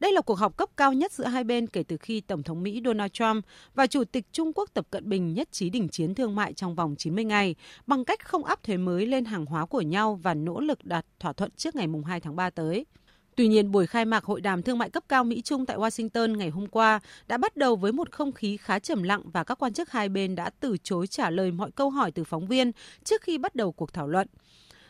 Đây là cuộc họp cấp cao nhất giữa hai bên kể từ khi Tổng thống Mỹ Donald Trump và Chủ tịch Trung Quốc Tập Cận Bình nhất trí đình chiến thương mại trong vòng 90 ngày bằng cách không áp thuế mới lên hàng hóa của nhau và nỗ lực đạt thỏa thuận trước ngày 2 tháng 3 tới. Tuy nhiên, buổi khai mạc hội đàm thương mại cấp cao Mỹ-Trung tại Washington ngày hôm qua đã bắt đầu với một không khí khá trầm lặng và các quan chức hai bên đã từ chối trả lời mọi câu hỏi từ phóng viên trước khi bắt đầu cuộc thảo luận.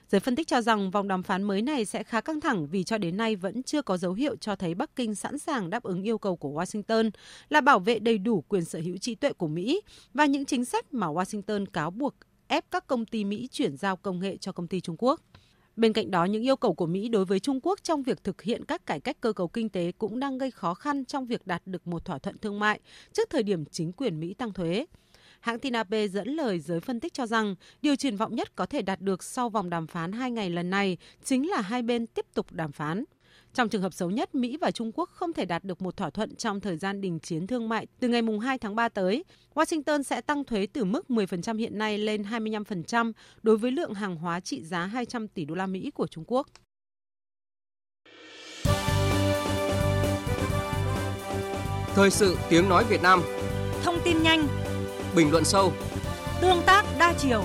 Giới phân tích cho rằng vòng đàm phán mới này sẽ khá căng thẳng vì cho đến nay vẫn chưa có dấu hiệu cho thấy Bắc Kinh sẵn sàng đáp ứng yêu cầu của Washington là bảo vệ đầy đủ quyền sở hữu trí tuệ của Mỹ và những chính sách mà Washington cáo buộc ép các công ty Mỹ chuyển giao công nghệ cho công ty Trung Quốc. Bên cạnh đó, những yêu cầu của Mỹ đối với Trung Quốc trong việc thực hiện các cải cách cơ cấu kinh tế cũng đang gây khó khăn trong việc đạt được một thỏa thuận thương mại trước thời điểm chính quyền Mỹ tăng thuế. Hãng tin AP dẫn lời giới phân tích cho rằng điều triển vọng nhất có thể đạt được sau vòng đàm phán 2 ngày lần này chính là hai bên tiếp tục đàm phán. Trong trường hợp xấu nhất, Mỹ và Trung Quốc không thể đạt được một thỏa thuận trong thời gian đình chiến thương mại từ ngày 2 tháng 3 tới. Washington sẽ tăng thuế từ mức 10% hiện nay lên 25% đối với lượng hàng hóa trị giá 200 tỷ đô la Mỹ của Trung Quốc. Thời sự tiếng nói Việt Nam. Thông tin nhanh, bình luận sâu, tương tác đa chiều.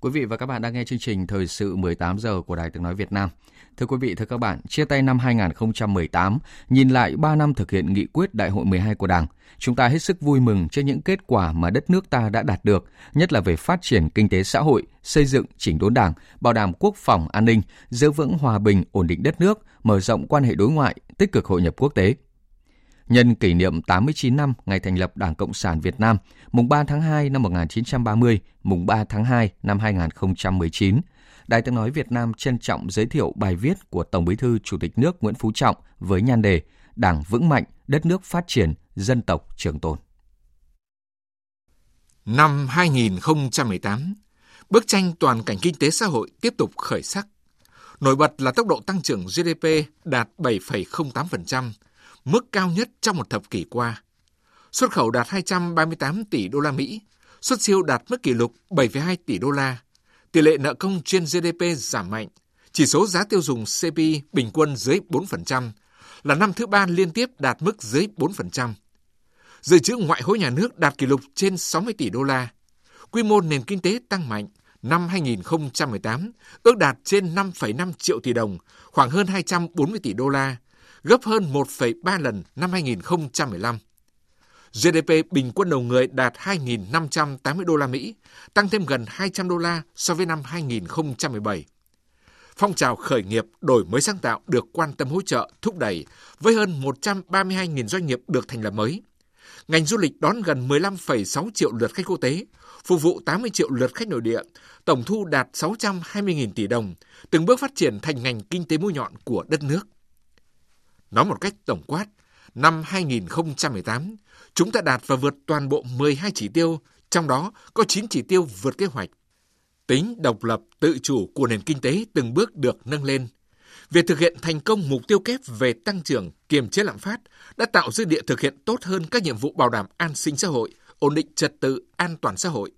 Quý vị và các bạn đang nghe chương trình Thời sự 18 giờ của Đài Tiếng Nói Việt Nam. Thưa quý vị, thưa các bạn, chia tay năm 2018, nhìn lại 3 năm thực hiện nghị quyết Đại hội 12 của Đảng, chúng ta hết sức vui mừng trước những kết quả mà đất nước ta đã đạt được, nhất là về phát triển kinh tế xã hội, xây dựng chỉnh đốn Đảng, bảo đảm quốc phòng an ninh, giữ vững hòa bình ổn định đất nước, mở rộng quan hệ đối ngoại, tích cực hội nhập quốc tế. Nhân kỷ niệm 89 năm ngày thành lập Đảng Cộng sản Việt Nam, mùng 3 tháng 2 năm 1930, mùng 3 tháng 2 năm 2019, Đài Tiếng Nói Việt Nam trân trọng giới thiệu bài viết của Tổng Bí thư Chủ tịch nước Nguyễn Phú Trọng với nhan đề Đảng vững mạnh, đất nước phát triển, dân tộc trường tồn. Năm 2018, bức tranh toàn cảnh kinh tế xã hội tiếp tục khởi sắc. Nổi bật là tốc độ tăng trưởng GDP đạt 7,08%, mức cao nhất trong một thập kỷ qua. Xuất khẩu đạt 238 tỷ đô la Mỹ, xuất siêu đạt mức kỷ lục 7,2 tỷ đô la, tỷ lệ nợ công trên GDP giảm mạnh, chỉ số giá tiêu dùng CPI bình quân dưới 4%, là năm thứ ba liên tiếp đạt mức dưới 4%. Dự trữ ngoại hối nhà nước đạt kỷ lục trên 60 tỷ đô la. Quy mô nền kinh tế tăng mạnh, năm 2018 ước đạt trên 5,5 triệu tỷ đồng, khoảng hơn 240 tỷ đô la, gấp hơn 1,3 lần năm 2015. GDP bình quân đầu người đạt 2.580 đô la Mỹ, tăng thêm gần 200 đô la so với năm 2017. Phong trào khởi nghiệp đổi mới sáng tạo được quan tâm hỗ trợ, thúc đẩy với hơn 132.000 doanh nghiệp được thành lập mới. Ngành du lịch đón gần 15,6 triệu lượt khách quốc tế, phục vụ 80 triệu lượt khách nội địa, tổng thu đạt 620.000 tỷ đồng, từng bước phát triển thành ngành kinh tế mũi nhọn của đất nước. Nói một cách tổng quát, năm 2018, chúng ta đạt và vượt toàn bộ 12 chỉ tiêu, trong đó có 9 chỉ tiêu vượt kế hoạch. Tính độc lập, tự chủ của nền kinh tế từng bước được nâng lên. Việc thực hiện thành công mục tiêu kép về tăng trưởng, kiềm chế lạm phát đã tạo dư địa thực hiện tốt hơn các nhiệm vụ bảo đảm an sinh xã hội, ổn định trật tự, an toàn xã hội.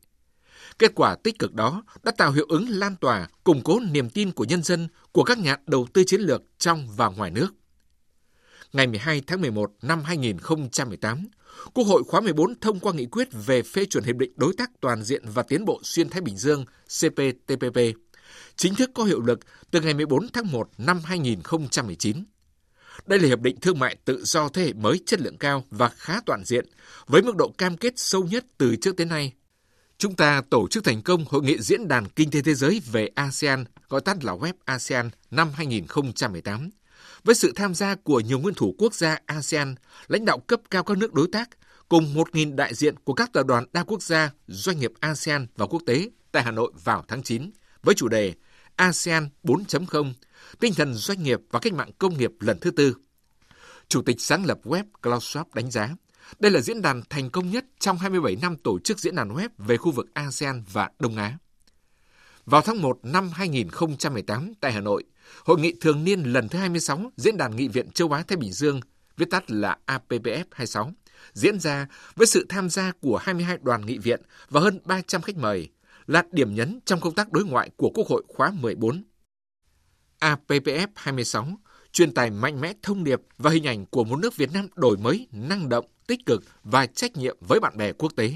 Kết quả tích cực đó đã tạo hiệu ứng lan tỏa, củng cố niềm tin của nhân dân, của các nhà đầu tư chiến lược trong và ngoài nước. Ngày 12 tháng 11 năm 2018, Quốc hội khóa 14 thông qua nghị quyết về phê chuẩn Hiệp định Đối tác Toàn diện và Tiến bộ Xuyên Thái Bình Dương CPTPP, chính thức có hiệu lực từ ngày 14 tháng 1 năm 2019. Đây là hiệp định thương mại tự do thế hệ mới chất lượng cao và khá toàn diện, với mức độ cam kết sâu nhất từ trước tới nay. Chúng ta tổ chức thành công Hội nghị Diễn đàn Kinh tế Thế giới về ASEAN, gọi tắt là Web ASEAN năm 2018. Với sự tham gia của nhiều nguyên thủ quốc gia ASEAN, lãnh đạo cấp cao các nước đối tác, cùng 1.000 đại diện của các tập đoàn đa quốc gia, doanh nghiệp ASEAN và quốc tế tại Hà Nội vào tháng 9, với chủ đề ASEAN 4.0, tinh thần doanh nghiệp và cách mạng công nghiệp lần thứ tư. Chủ tịch sáng lập Web Klaus Schwab đánh giá, đây là diễn đàn thành công nhất trong 27 năm tổ chức diễn đàn Web về khu vực ASEAN và Đông Á. Vào tháng 1 năm 2018 tại Hà Nội, Hội nghị thường niên lần thứ 26 Diễn đàn Nghị viện Châu Á-Thái Bình Dương, viết tắt là APPF 26, diễn ra với sự tham gia của 22 đoàn nghị viện và hơn 300 khách mời, là điểm nhấn trong công tác đối ngoại của Quốc hội khóa 14. APPF 26 truyền tải mạnh mẽ thông điệp và hình ảnh của một nước Việt Nam đổi mới, năng động, tích cực và trách nhiệm với bạn bè quốc tế.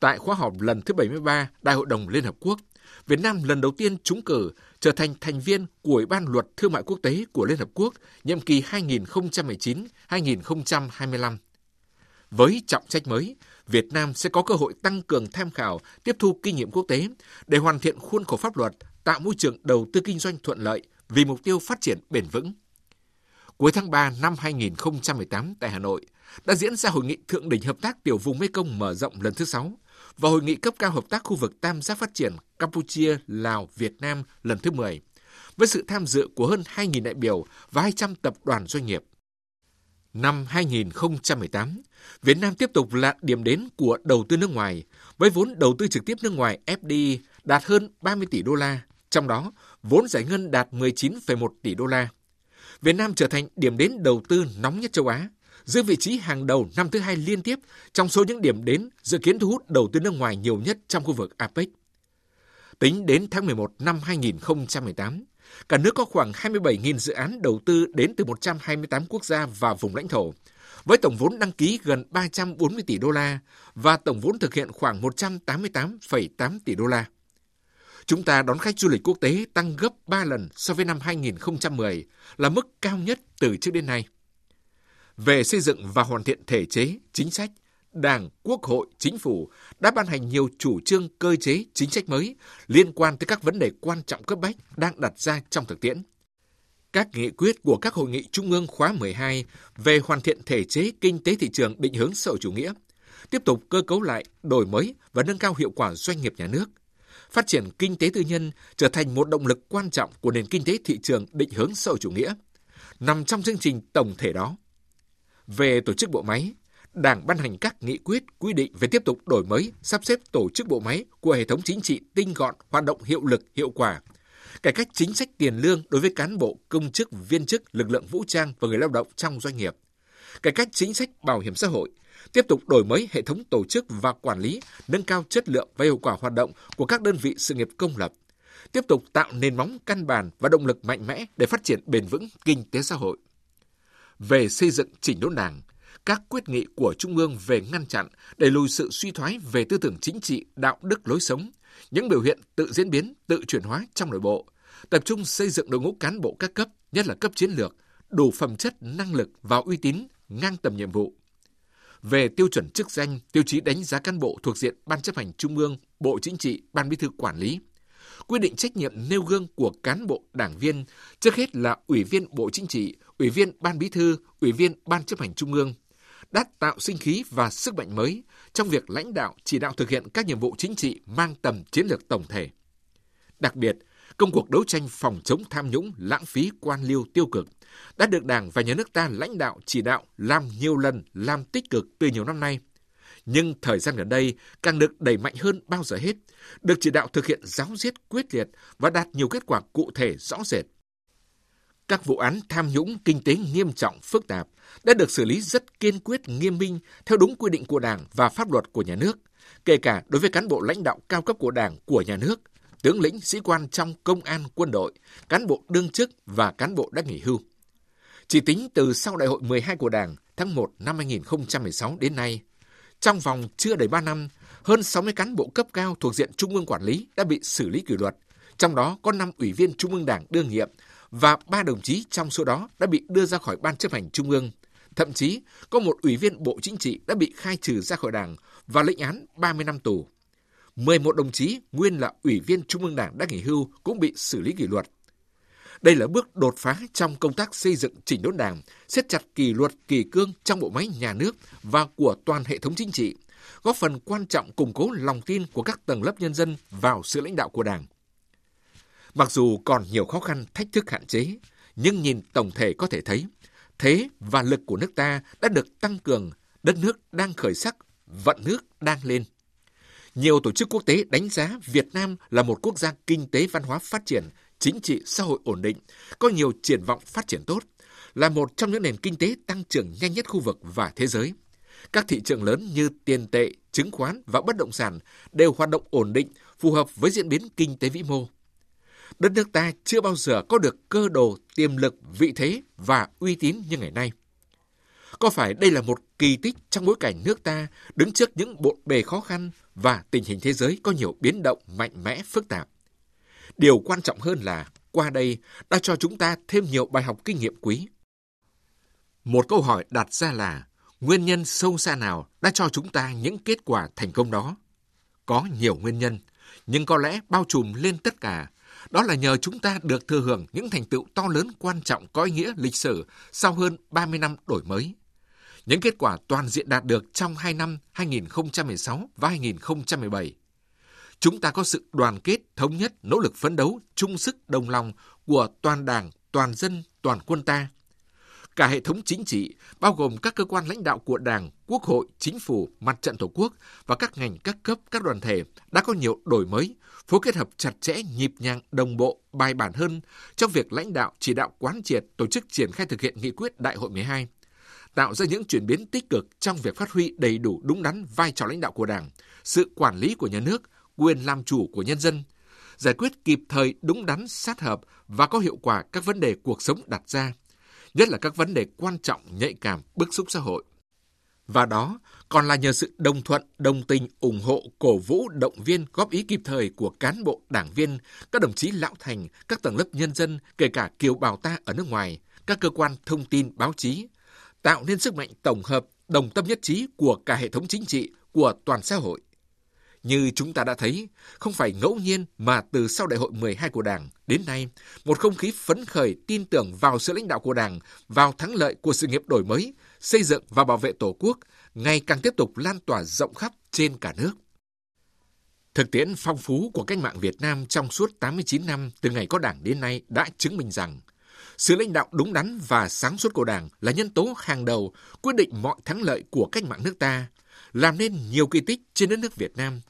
Tại khóa họp lần thứ 73 Đại hội đồng Liên Hợp Quốc, Việt Nam lần đầu tiên trúng cử trở thành thành viên của Ủy ban Luật Thương mại Quốc tế của Liên Hợp Quốc nhiệm kỳ 2019-2025. Với trọng trách mới, Việt Nam sẽ có cơ hội tăng cường tham khảo, tiếp thu kinh nghiệm quốc tế để hoàn thiện khuôn khổ pháp luật, tạo môi trường đầu tư kinh doanh thuận lợi vì mục tiêu phát triển bền vững. Cuối tháng 3 năm 2018 tại Hà Nội đã diễn ra Hội nghị Thượng đỉnh Hợp tác Tiểu vùng Mekong mở rộng lần thứ 6 và Hội nghị cấp cao Hợp tác khu vực Tam giác phát triển Campuchia, Lào, Việt Nam lần thứ 10, với sự tham dự của hơn 2.000 đại biểu và 200 tập đoàn doanh nghiệp. Năm 2018, Việt Nam tiếp tục là điểm đến của đầu tư nước ngoài, với vốn đầu tư trực tiếp nước ngoài FDI đạt hơn 30 tỷ đô la, trong đó vốn giải ngân đạt 19,1 tỷ đô la. Việt Nam trở thành điểm đến đầu tư nóng nhất châu Á, giữ vị trí hàng đầu năm thứ hai liên tiếp trong số những điểm đến dự kiến thu hút đầu tư nước ngoài nhiều nhất trong khu vực APEC. Tính đến tháng 11 năm 2018, cả nước có khoảng 27.000 dự án đầu tư đến từ 128 quốc gia và vùng lãnh thổ, với tổng vốn đăng ký gần 340 tỷ đô la và tổng vốn thực hiện khoảng 188,8 tỷ đô la. Chúng ta đón khách du lịch quốc tế tăng gấp 3 lần so với năm 2010, là mức cao nhất từ trước đến nay. Về xây dựng và hoàn thiện thể chế, chính sách, Đảng, Quốc hội, Chính phủ đã ban hành nhiều chủ trương, cơ chế, chính sách mới liên quan tới các vấn đề quan trọng cấp bách đang đặt ra trong thực tiễn. Các nghị quyết của các hội nghị trung ương khóa 12 về hoàn thiện thể chế kinh tế thị trường định hướng xã hội chủ nghĩa, tiếp tục cơ cấu lại, đổi mới và nâng cao hiệu quả doanh nghiệp nhà nước. Phát triển kinh tế tư nhân trở thành một động lực quan trọng của nền kinh tế thị trường định hướng xã hội chủ nghĩa, nằm trong chương trình tổng thể đó. Về tổ chức bộ máy, Đảng ban hành các nghị quyết quy định về tiếp tục đổi mới, sắp xếp tổ chức bộ máy của hệ thống chính trị tinh gọn, hoạt động hiệu lực, hiệu quả. Cải cách chính sách tiền lương đối với cán bộ, công chức, viên chức, lực lượng vũ trang và người lao động trong doanh nghiệp. Cải cách chính sách bảo hiểm xã hội, tiếp tục đổi mới hệ thống tổ chức và quản lý, nâng cao chất lượng và hiệu quả hoạt động của các đơn vị sự nghiệp công lập, tiếp tục tạo nền móng căn bản và động lực mạnh mẽ để phát triển bền vững kinh tế xã hội. Về xây dựng chỉnh đốn Đảng, các quyết nghị của Trung ương về ngăn chặn, đẩy lùi sự suy thoái về tư tưởng chính trị, đạo đức lối sống, những biểu hiện tự diễn biến, tự chuyển hóa trong nội bộ, tập trung xây dựng đội ngũ cán bộ các cấp, nhất là cấp chiến lược, đủ phẩm chất, năng lực và uy tín, ngang tầm nhiệm vụ. Về tiêu chuẩn chức danh, tiêu chí đánh giá cán bộ thuộc diện Ban Chấp hành Trung ương, Bộ Chính trị, Ban Bí thư quản lý, quy định trách nhiệm nêu gương của cán bộ đảng viên, trước hết là Ủy viên Bộ Chính trị, Ủy viên Ban Bí thư, Ủy viên Ban Chấp hành Trung ương, đã tạo sinh khí và sức mạnh mới trong việc lãnh đạo chỉ đạo thực hiện các nhiệm vụ chính trị mang tầm chiến lược tổng thể. Đặc biệt, công cuộc đấu tranh phòng chống tham nhũng, lãng phí, quan liêu tiêu cực đã được Đảng và Nhà nước ta lãnh đạo chỉ đạo làm nhiều lần, làm tích cực từ nhiều năm nay. Nhưng thời gian gần đây càng được đẩy mạnh hơn bao giờ hết, được chỉ đạo thực hiện ráo riết, quyết liệt và đạt nhiều kết quả cụ thể rõ rệt. Các vụ án tham nhũng kinh tế nghiêm trọng, phức tạp đã được xử lý rất kiên quyết, nghiêm minh theo đúng quy định của Đảng và pháp luật của Nhà nước, kể cả đối với cán bộ lãnh đạo cao cấp của Đảng, của Nhà nước, tướng lĩnh, sĩ quan trong công an, quân đội, cán bộ đương chức và cán bộ đã nghỉ hưu. Chỉ tính từ sau Đại hội 12 của Đảng tháng 1 năm 2016 đến nay, trong vòng chưa đầy 3 năm, hơn 60 cán bộ cấp cao thuộc diện Trung ương quản lý đã bị xử lý kỷ luật, trong đó có 5 ủy viên Trung ương Đảng đương nhiệm và 3 đồng chí trong số đó đã bị đưa ra khỏi Ban Chấp hành Trung ương. Thậm chí, có một ủy viên Bộ Chính trị đã bị khai trừ ra khỏi Đảng và lĩnh án 30 năm tù. 11 đồng chí nguyên là ủy viên Trung ương Đảng đã nghỉ hưu cũng bị xử lý kỷ luật. Đây là bước đột phá trong công tác xây dựng chỉnh đốn Đảng, siết chặt kỷ luật, kỷ cương trong bộ máy nhà nước và của toàn hệ thống chính trị, góp phần quan trọng củng cố lòng tin của các tầng lớp nhân dân vào sự lãnh đạo của Đảng. Mặc dù còn nhiều khó khăn, thách thức, hạn chế, nhưng nhìn tổng thể có thể thấy, thế và lực của nước ta đã được tăng cường, đất nước đang khởi sắc, vận nước đang lên. Nhiều tổ chức quốc tế đánh giá Việt Nam là một quốc gia kinh tế văn hóa phát triển, chính trị xã hội ổn định, có nhiều triển vọng phát triển tốt, là một trong những nền kinh tế tăng trưởng nhanh nhất khu vực và thế giới. Các thị trường lớn như tiền tệ, chứng khoán và bất động sản đều hoạt động ổn định, phù hợp với diễn biến kinh tế vĩ mô. Đất nước ta chưa bao giờ có được cơ đồ, tiềm lực, vị thế và uy tín như ngày nay. Có phải đây là một kỳ tích trong bối cảnh nước ta đứng trước những bộn bề khó khăn và tình hình thế giới có nhiều biến động mạnh mẽ, phức tạp? Điều quan trọng hơn là qua đây đã cho chúng ta thêm nhiều bài học kinh nghiệm quý. Một câu hỏi đặt ra là nguyên nhân sâu xa nào đã cho chúng ta những kết quả thành công đó? Có nhiều nguyên nhân, nhưng có lẽ bao trùm lên tất cả, đó là nhờ chúng ta được thừa hưởng những thành tựu to lớn, quan trọng, có ý nghĩa lịch sử sau hơn 30 năm đổi mới. Những kết quả toàn diện đạt được trong 2 năm 2016 và 2017. Chúng ta có sự đoàn kết, thống nhất, nỗ lực phấn đấu, chung sức đồng lòng của toàn Đảng, toàn dân, toàn quân ta. Cả hệ thống chính trị, bao gồm các cơ quan lãnh đạo của Đảng, Quốc hội, Chính phủ, Mặt trận Tổ quốc và các ngành, các cấp, các đoàn thể đã có nhiều đổi mới, phối kết hợp chặt chẽ, nhịp nhàng, đồng bộ, bài bản hơn trong việc lãnh đạo, chỉ đạo, quán triệt, tổ chức triển khai thực hiện nghị quyết Đại hội 12, tạo ra những chuyển biến tích cực trong việc phát huy đầy đủ, đúng đắn vai trò lãnh đạo của Đảng, sự quản lý của Nhà nước, quyền làm chủ của nhân dân, giải quyết kịp thời, đúng đắn, sát hợp và có hiệu quả các vấn đề cuộc sống đặt ra, nhất là các vấn đề quan trọng, nhạy cảm, bức xúc xã hội. Và đó còn là nhờ sự đồng thuận, đồng tình, ủng hộ, cổ vũ, động viên, góp ý kịp thời của cán bộ, đảng viên, các đồng chí lão thành, các tầng lớp nhân dân, kể cả kiều bào ta ở nước ngoài, các cơ quan thông tin, báo chí, tạo nên sức mạnh tổng hợp, đồng tâm nhất trí của cả hệ thống chính trị, của toàn xã hội. Như chúng ta đã thấy, không phải ngẫu nhiên mà từ sau Đại hội 12 của Đảng đến nay, một không khí phấn khởi tin tưởng vào sự lãnh đạo của Đảng, vào thắng lợi của sự nghiệp đổi mới, xây dựng và bảo vệ Tổ quốc, ngày càng tiếp tục lan tỏa rộng khắp trên cả nước. Thực tiễn phong phú của cách mạng Việt Nam trong suốt 89 năm từ ngày có Đảng đến nay đã chứng minh rằng sự lãnh đạo đúng đắn và sáng suốt của Đảng là nhân tố hàng đầu quyết định mọi thắng lợi của cách mạng nước ta, làm nên nhiều kỳ tích trên đất nước Việt Nam.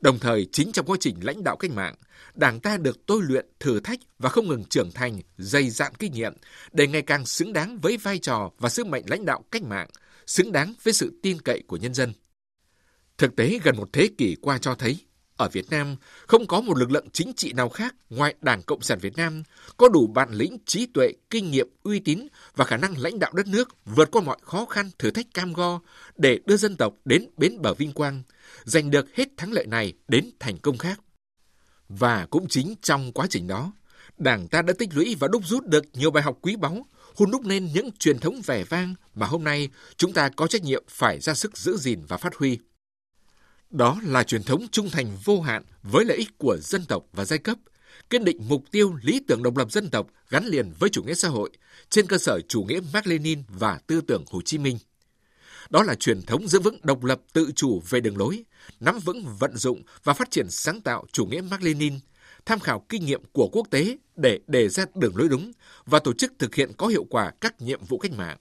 Đồng thời, chính trong quá trình lãnh đạo cách mạng, Đảng ta được tôi luyện, thử thách và không ngừng trưởng thành, dày dạn kinh nghiệm để ngày càng xứng đáng với vai trò và sứ mệnh lãnh đạo cách mạng, xứng đáng với sự tin cậy của nhân dân. Thực tế gần một thế kỷ qua cho thấy, ở Việt Nam không có một lực lượng chính trị nào khác ngoài Đảng Cộng sản Việt Nam có đủ bản lĩnh, trí tuệ, kinh nghiệm, uy tín và khả năng lãnh đạo đất nước vượt qua mọi khó khăn, thử thách cam go để đưa dân tộc đến bến bờ vinh quang, giành được hết thắng lợi này đến thành công khác. Và cũng chính trong quá trình đó, Đảng ta đã tích lũy và đúc rút được nhiều bài học quý báu, hun đúc nên những truyền thống vẻ vang mà hôm nay chúng ta có trách nhiệm phải ra sức giữ gìn và phát huy. Đó là truyền thống trung thành vô hạn với lợi ích của dân tộc và giai cấp, kiên định mục tiêu lý tưởng độc lập dân tộc gắn liền với chủ nghĩa xã hội trên cơ sở chủ nghĩa Mác-Lênin và tư tưởng Hồ Chí Minh. Đó là truyền thống giữ vững độc lập tự chủ về đường lối, nắm vững vận dụng và phát triển sáng tạo chủ nghĩa Mác-Lênin, tham khảo kinh nghiệm của quốc tế để đề ra đường lối đúng và tổ chức thực hiện có hiệu quả các nhiệm vụ cách mạng.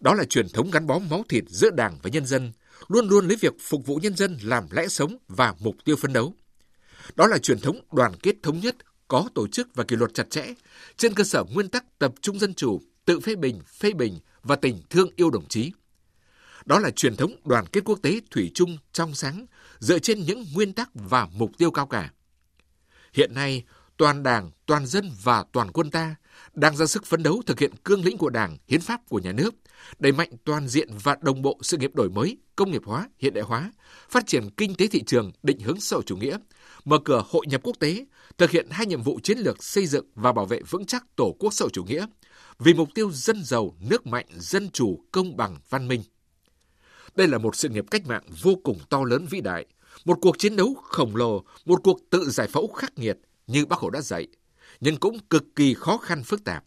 Đó là truyền thống gắn bó máu thịt giữa Đảng và nhân dân, luôn luôn lấy việc phục vụ nhân dân làm lẽ sống và mục tiêu phấn đấu. Đó là truyền thống đoàn kết thống nhất, có tổ chức và kỷ luật chặt chẽ, trên cơ sở nguyên tắc tập trung dân chủ, tự phê bình và tình thương yêu đồng chí. Đó là truyền thống đoàn kết quốc tế thủy chung trong sáng, dựa trên những nguyên tắc và mục tiêu cao cả. Hiện nay, toàn Đảng, toàn dân và toàn quân ta đang ra sức phấn đấu thực hiện cương lĩnh của Đảng, hiến pháp của nhà nước, đẩy mạnh toàn diện và đồng bộ sự nghiệp đổi mới, công nghiệp hóa, hiện đại hóa, phát triển kinh tế thị trường định hướng xã hội chủ nghĩa, mở cửa hội nhập quốc tế, thực hiện hai nhiệm vụ chiến lược xây dựng và bảo vệ vững chắc tổ quốc xã hội chủ nghĩa, vì mục tiêu dân giàu, nước mạnh, dân chủ, công bằng, văn minh. Đây là một sự nghiệp cách mạng vô cùng to lớn vĩ đại, một cuộc chiến đấu khổng lồ, một cuộc tự giải phẫu khắc nghiệt như Bác Hồ đã dạy, nhưng cũng cực kỳ khó khăn phức tạp.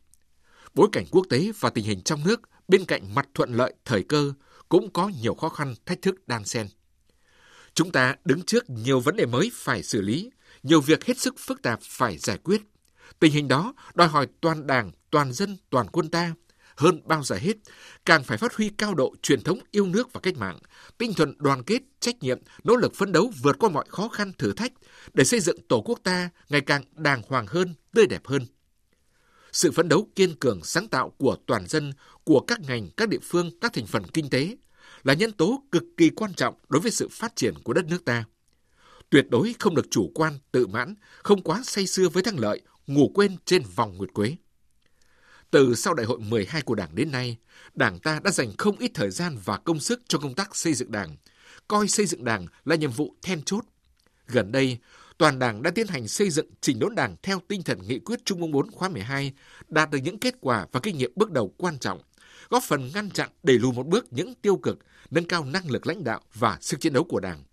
Bối cảnh quốc tế và tình hình trong nước bên cạnh mặt thuận lợi thời cơ cũng có nhiều khó khăn thách thức đan xen. Chúng ta đứng trước nhiều vấn đề mới phải xử lý, nhiều việc hết sức phức tạp phải giải quyết. Tình hình đó đòi hỏi toàn Đảng, toàn dân, toàn quân ta hơn bao giờ hết càng phải phát huy cao độ truyền thống yêu nước và cách mạng, tinh thần đoàn kết, trách nhiệm, nỗ lực phấn đấu vượt qua mọi khó khăn thử thách để xây dựng tổ quốc ta ngày càng đàng hoàng hơn, tươi đẹp hơn. Sự phấn đấu kiên cường sáng tạo của toàn dân, của các ngành, các địa phương, các thành phần kinh tế là nhân tố cực kỳ quan trọng đối với sự phát triển của đất nước ta. Tuyệt đối không được chủ quan, tự mãn, không quá say sưa với thắng lợi, ngủ quên trên vòng nguyệt quế. Từ sau Đại hội 12 của Đảng đến nay, Đảng ta đã dành không ít thời gian và công sức cho công tác xây dựng Đảng, coi xây dựng Đảng là nhiệm vụ then chốt. Gần đây, toàn Đảng đã tiến hành xây dựng chỉnh đốn Đảng theo tinh thần nghị quyết Trung ương 4 khóa 12, đạt được những kết quả và kinh nghiệm bước đầu quan trọng, góp phần ngăn chặn đẩy lùi một bước những tiêu cực, nâng cao năng lực lãnh đạo và sức chiến đấu của Đảng.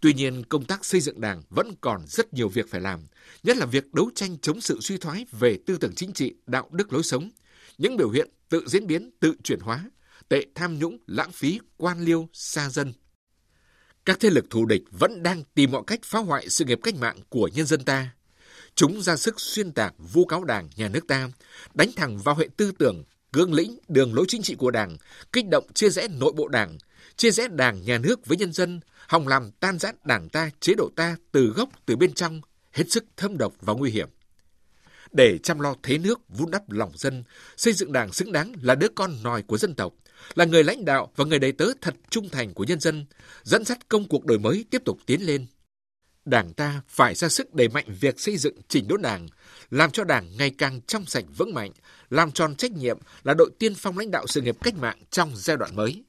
Tuy nhiên, công tác xây dựng Đảng vẫn còn rất nhiều việc phải làm, nhất là việc đấu tranh chống sự suy thoái về tư tưởng chính trị, đạo đức lối sống, những biểu hiện tự diễn biến, tự chuyển hóa, tệ tham nhũng, lãng phí, quan liêu, xa dân. Các thế lực thù địch vẫn đang tìm mọi cách phá hoại sự nghiệp cách mạng của nhân dân ta. Chúng ra sức xuyên tạc, vu cáo Đảng, nhà nước ta, đánh thẳng vào hệ tư tưởng, cương lĩnh, đường lối chính trị của Đảng, kích động chia rẽ nội bộ Đảng, chia rẽ Đảng, nhà nước với nhân dân, hòng làm tan rã Đảng ta, chế độ ta từ gốc, từ bên trong, hết sức thâm độc và nguy hiểm. Để chăm lo thế nước, vun đắp lòng dân, xây dựng Đảng xứng đáng là đứa con nòi của dân tộc, là người lãnh đạo và người đầy tớ thật trung thành của nhân dân, dẫn dắt công cuộc đổi mới tiếp tục tiến lên. Đảng ta phải ra sức đẩy mạnh việc xây dựng chỉnh đốn Đảng, làm cho Đảng ngày càng trong sạch vững mạnh, làm tròn trách nhiệm là đội tiên phong lãnh đạo sự nghiệp cách mạng trong giai đoạn mới.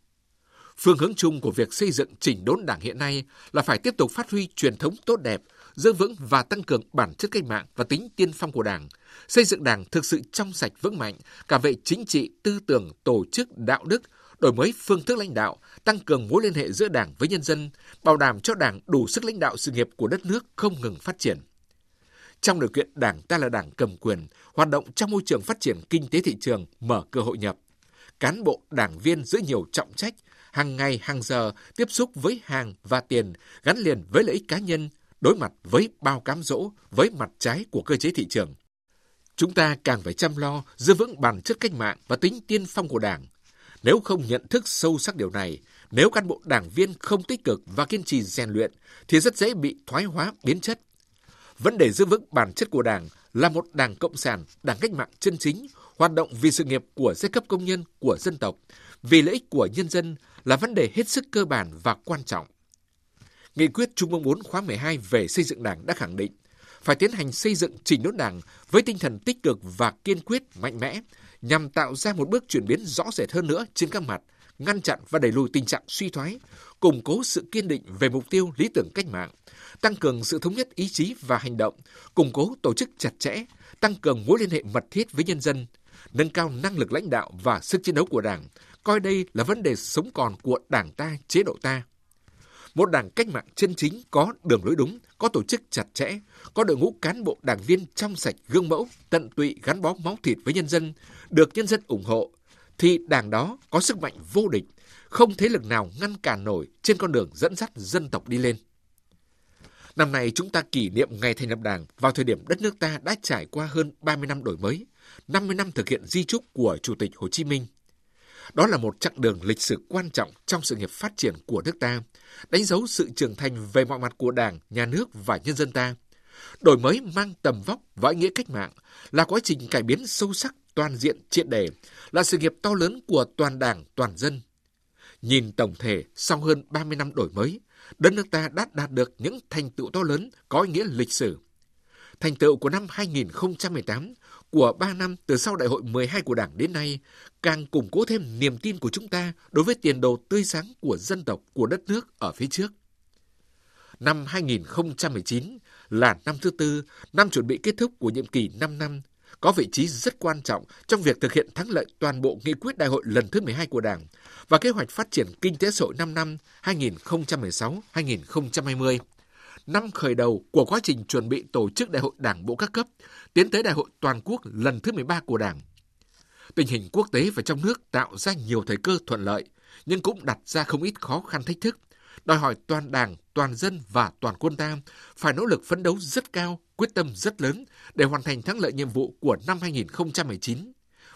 Phương hướng chung của việc xây dựng chỉnh đốn Đảng hiện nay là phải tiếp tục phát huy truyền thống tốt đẹp, giữ vững và tăng cường bản chất cách mạng và tính tiên phong của Đảng, xây dựng Đảng thực sự trong sạch vững mạnh, cả về chính trị, tư tưởng, tổ chức, đạo đức, đổi mới phương thức lãnh đạo, tăng cường mối liên hệ giữa Đảng với nhân dân, bảo đảm cho Đảng đủ sức lãnh đạo sự nghiệp của đất nước không ngừng phát triển. Trong điều kiện Đảng ta là Đảng cầm quyền, hoạt động trong môi trường phát triển kinh tế thị trường, mở cửa hội nhập, cán bộ, đảng viên giữ nhiều trọng trách, hàng ngày, hàng giờ tiếp xúc với hàng và tiền gắn liền với lợi ích cá nhân, đối mặt với bao cám dỗ, với mặt trái của cơ chế thị trường. Chúng ta càng phải chăm lo, giữ vững bản chất cách mạng và tính tiên phong của Đảng. Nếu không nhận thức sâu sắc điều này, nếu cán bộ đảng viên không tích cực và kiên trì rèn luyện, thì rất dễ bị thoái hóa, biến chất. Vấn đề giữ vững bản chất của Đảng là một Đảng Cộng sản, Đảng cách mạng chân chính, hoạt động vì sự nghiệp của giai cấp công nhân, của dân tộc, vì lợi ích của nhân dân là vấn đề hết sức cơ bản và quan trọng. Nghị quyết Trung ương 4 khóa 12 về xây dựng Đảng đã khẳng định phải tiến hành xây dựng chỉnh đốn Đảng với tinh thần tích cực và kiên quyết mạnh mẽ nhằm tạo ra một bước chuyển biến rõ rệt hơn nữa trên các mặt, ngăn chặn và đẩy lùi tình trạng suy thoái, củng cố sự kiên định về mục tiêu lý tưởng cách mạng, tăng cường sự thống nhất ý chí và hành động, củng cố tổ chức chặt chẽ, tăng cường mối liên hệ mật thiết với nhân dân, nâng cao năng lực lãnh đạo và sức chiến đấu của Đảng, coi đây là vấn đề sống còn của Đảng ta, chế độ ta. Một Đảng cách mạng chân chính có đường lối đúng, có tổ chức chặt chẽ, có đội ngũ cán bộ đảng viên trong sạch gương mẫu, tận tụy gắn bó máu thịt với nhân dân, được nhân dân ủng hộ, thì Đảng đó có sức mạnh vô địch, không thế lực nào ngăn cản nổi trên con đường dẫn dắt dân tộc đi lên. Năm nay chúng ta kỷ niệm ngày thành lập Đảng vào thời điểm đất nước ta đã trải qua hơn 30 năm đổi mới, 50 năm thực hiện di chúc của Chủ tịch Hồ Chí Minh. Đó là một chặng đường lịch sử quan trọng trong sự nghiệp phát triển của nước ta, đánh dấu sự trưởng thành về mọi mặt của Đảng, Nhà nước và nhân dân ta. Đổi mới mang tầm vóc và ý nghĩa cách mạng là quá trình cải biến sâu sắc, toàn diện, triệt để, là sự nghiệp to lớn của toàn Đảng, toàn dân. Nhìn tổng thể, sau hơn 30 năm đổi mới, đất nước ta đã đạt được những thành tựu to lớn có ý nghĩa lịch sử. Thành tựu của năm 2018, của 3 năm từ sau Đại hội 12 của Đảng đến nay, càng củng cố thêm niềm tin của chúng ta đối với tiền đồ tươi sáng của dân tộc, của đất nước ở phía trước. Năm 2019 là năm thứ tư, năm chuẩn bị kết thúc của nhiệm kỳ 5 năm, có vị trí rất quan trọng trong việc thực hiện thắng lợi toàn bộ nghị quyết Đại hội lần thứ 12 của Đảng và kế hoạch phát triển kinh tế xã hội 5 năm 2016-2020. Năm khởi đầu của quá trình chuẩn bị tổ chức Đại hội Đảng bộ các cấp, tiến tới Đại hội Toàn quốc lần thứ 13 của Đảng. Tình hình quốc tế và trong nước tạo ra nhiều thời cơ thuận lợi, nhưng cũng đặt ra không ít khó khăn thách thức, đòi hỏi toàn Đảng, toàn dân và toàn quân ta phải nỗ lực phấn đấu rất cao, quyết tâm rất lớn để hoàn thành thắng lợi nhiệm vụ của năm 2019,